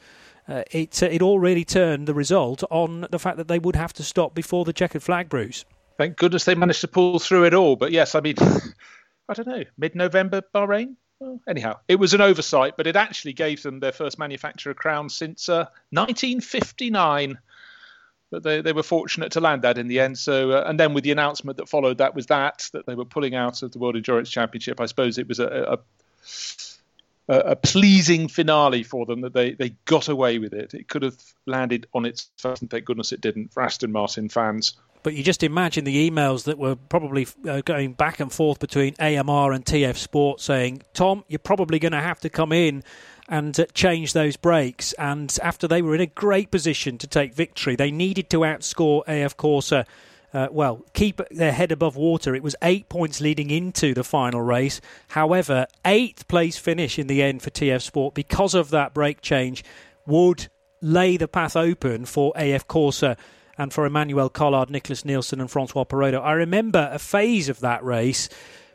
it all really turned the result on the fact that they would have to stop before the checkered flag, Bruce. Thank goodness they managed to pull through it all. But yes, I mean, I don't know, mid-November Bahrain? Well, anyhow, it was an oversight, but it actually gave them their first manufacturer crown since 1959. But they were fortunate to land that in the end. So, and then with the announcement that followed, that was that they were pulling out of the World Endurance Championship. I suppose it was a pleasing finale for them that they got away with it. It could have landed on its face, and thank goodness it didn't for Aston Martin fans. But you just imagine the emails that were probably going back and forth between AMR and TF Sport saying, Tom, you're probably going to have to come in and change those brakes. And after they were in a great position to take victory, they needed to outscore AF Corsa, keep their head above water. It was 8 points leading into the final race. However, 8th place finish in the end for TF Sport because of that brake change would lay the path open for AF Corsa and for Emmanuel Collard, Nicholas Nielsen and Francois Paredo. I remember a phase of that race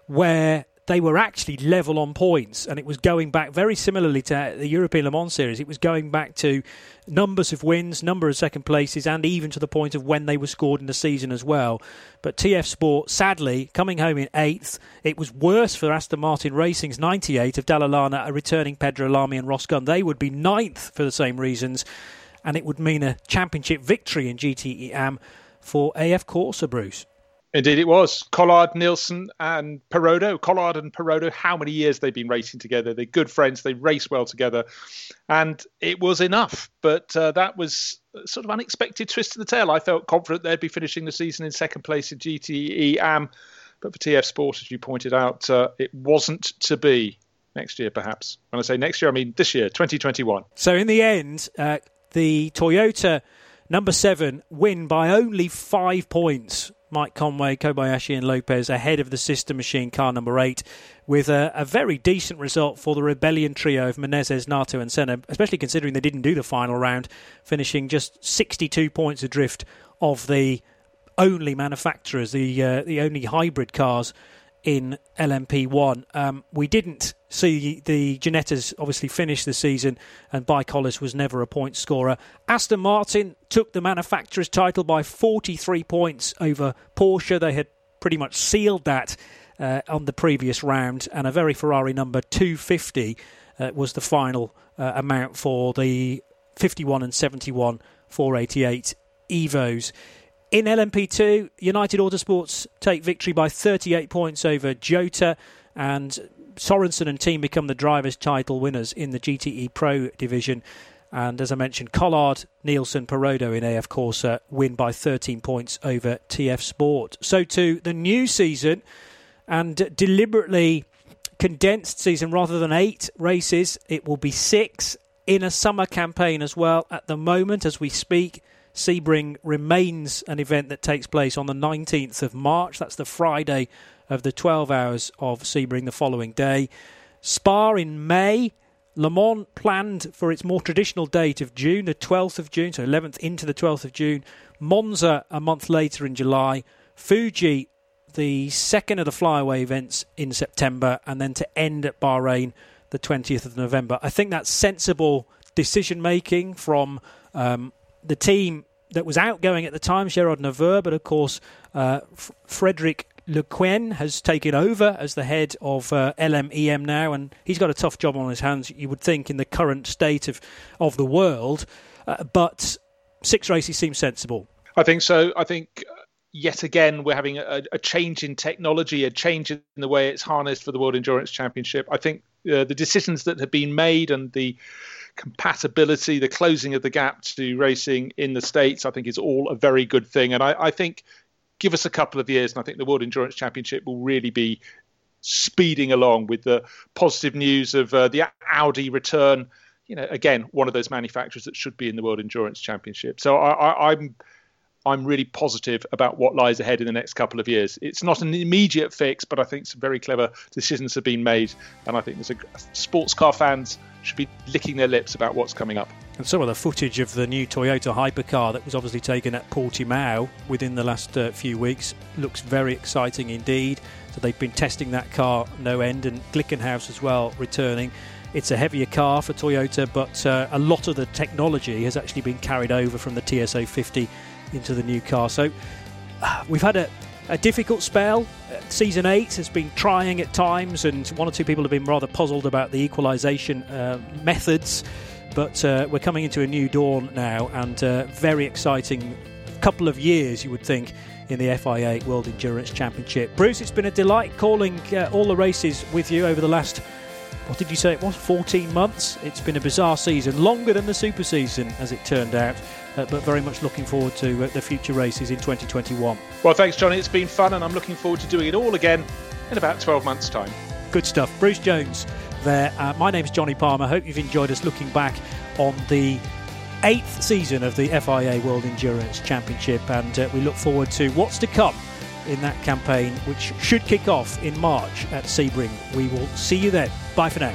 where they were actually level on points, and it was going back very similarly to the European Le Mans series. It was going back to numbers of wins, number of second places, and even to the point of when they were scored in the season as well. But TF Sport, sadly, coming home in 8th. It was worse for Aston Martin Racing's 98 of Dalla Lana, a returning Pedro Lamy and Ross Gunn. They would be 9th for the same reasons, and it would mean a championship victory in GTE AM for AF Corsa, Bruce. Indeed it was. Collard, Nielsen and Paredo. Collard and Paredo, how many years they've been racing together. They're good friends. They race well together. And it was enough. But that was sort of unexpected twist to the tail. I felt confident they'd be finishing the season in second place in GTE AM. But for TF Sport, as you pointed out, it wasn't to be. Next year, perhaps. When I say next year, I mean this year, 2021. So in the end, the Toyota number 7 win by only 5 points. Mike Conway, Kobayashi and Lopez ahead of the sister machine car number 8 with a very decent result for the Rebellion trio of Menezes, Nato and Senna, especially considering they didn't do the final round, finishing just 62 points adrift of the only manufacturers, the only hybrid cars in LMP1. We didn't see the Ginettas obviously finish the season, and Bicolis was never a point scorer. Aston Martin took the manufacturer's title by 43 points over Porsche. They had pretty much sealed that on the previous round, and a very Ferrari number 250 was the final amount for the 51 and 71 488 Evos. In LMP2, United Autosports take victory by 38 points over Jota, and Sorensen and team become the drivers' title winners in the GTE Pro division. And as I mentioned, Collard, Nielsen, Paredo in AF Corsa win by 13 points over TF Sport. So to the new season, and deliberately condensed season rather than 8 races, it will be 6 in a summer campaign as well. At the moment, as we speak, Sebring remains an event that takes place on the 19th of March. That's the Friday of the 12 hours of Sebring the following day. Spa in May. Le Mans planned for its more traditional date of June, the 12th of June, so 11th into the 12th of June. Monza a month later in July. Fuji, the second of the flyaway events in September. And then to end at Bahrain, the 20th of November. I think that's sensible decision-making from the team that was outgoing at the time, Gérard Neveu, but of course Frédéric Le Quen has taken over as the head of LMEM now, and he's got a tough job on his hands, you would think, in the current state of the world. But six races seems sensible. I think so. I think yet again we're having a change in technology, a change in the way it's harnessed for the World Endurance Championship. I think the decisions that have been made and the compatibility, the closing of the gap to racing in the States, I think is all a very good thing. And I think give us a couple of years and I think the World Endurance Championship will really be speeding along with the positive news of the Audi return. You know, again, one of those manufacturers that should be in the World Endurance Championship. So I'm really positive about what lies ahead in the next couple of years. It's not an immediate fix, but I think some very clever decisions have been made. And I think there's sports car fans should be licking their lips about what's coming up. And some of the footage of the new Toyota hypercar that was obviously taken at Portimao within the last few weeks looks very exciting indeed. So they've been testing that car no end, and Glickenhaus as well returning. It's a heavier car for Toyota, but a lot of the technology has actually been carried over from the TSO 50 into the new car. So we've had a difficult spell. Season 8 has been trying at times, and one or two people have been rather puzzled about the equalisation methods. But we're coming into a new dawn now, and a very exciting couple of years, you would think, in the FIA World Endurance Championship. Bruce, it's been a delight calling all the races with you over the last... What did you say it was? 14 months? It's been a bizarre season, longer than the super season, as it turned out, but very much looking forward to the future races in 2021. Well, thanks, Jonny. It's been fun, and I'm looking forward to doing it all again in about 12 months' time. Good stuff. Bruce Jones there. My name's Jonny Palmer. Hope you've enjoyed us looking back on the 8th season of the FIA World Endurance Championship, and we look forward to what's to come in that campaign, which should kick off in March at Sebring. We will see you then. Bye for now.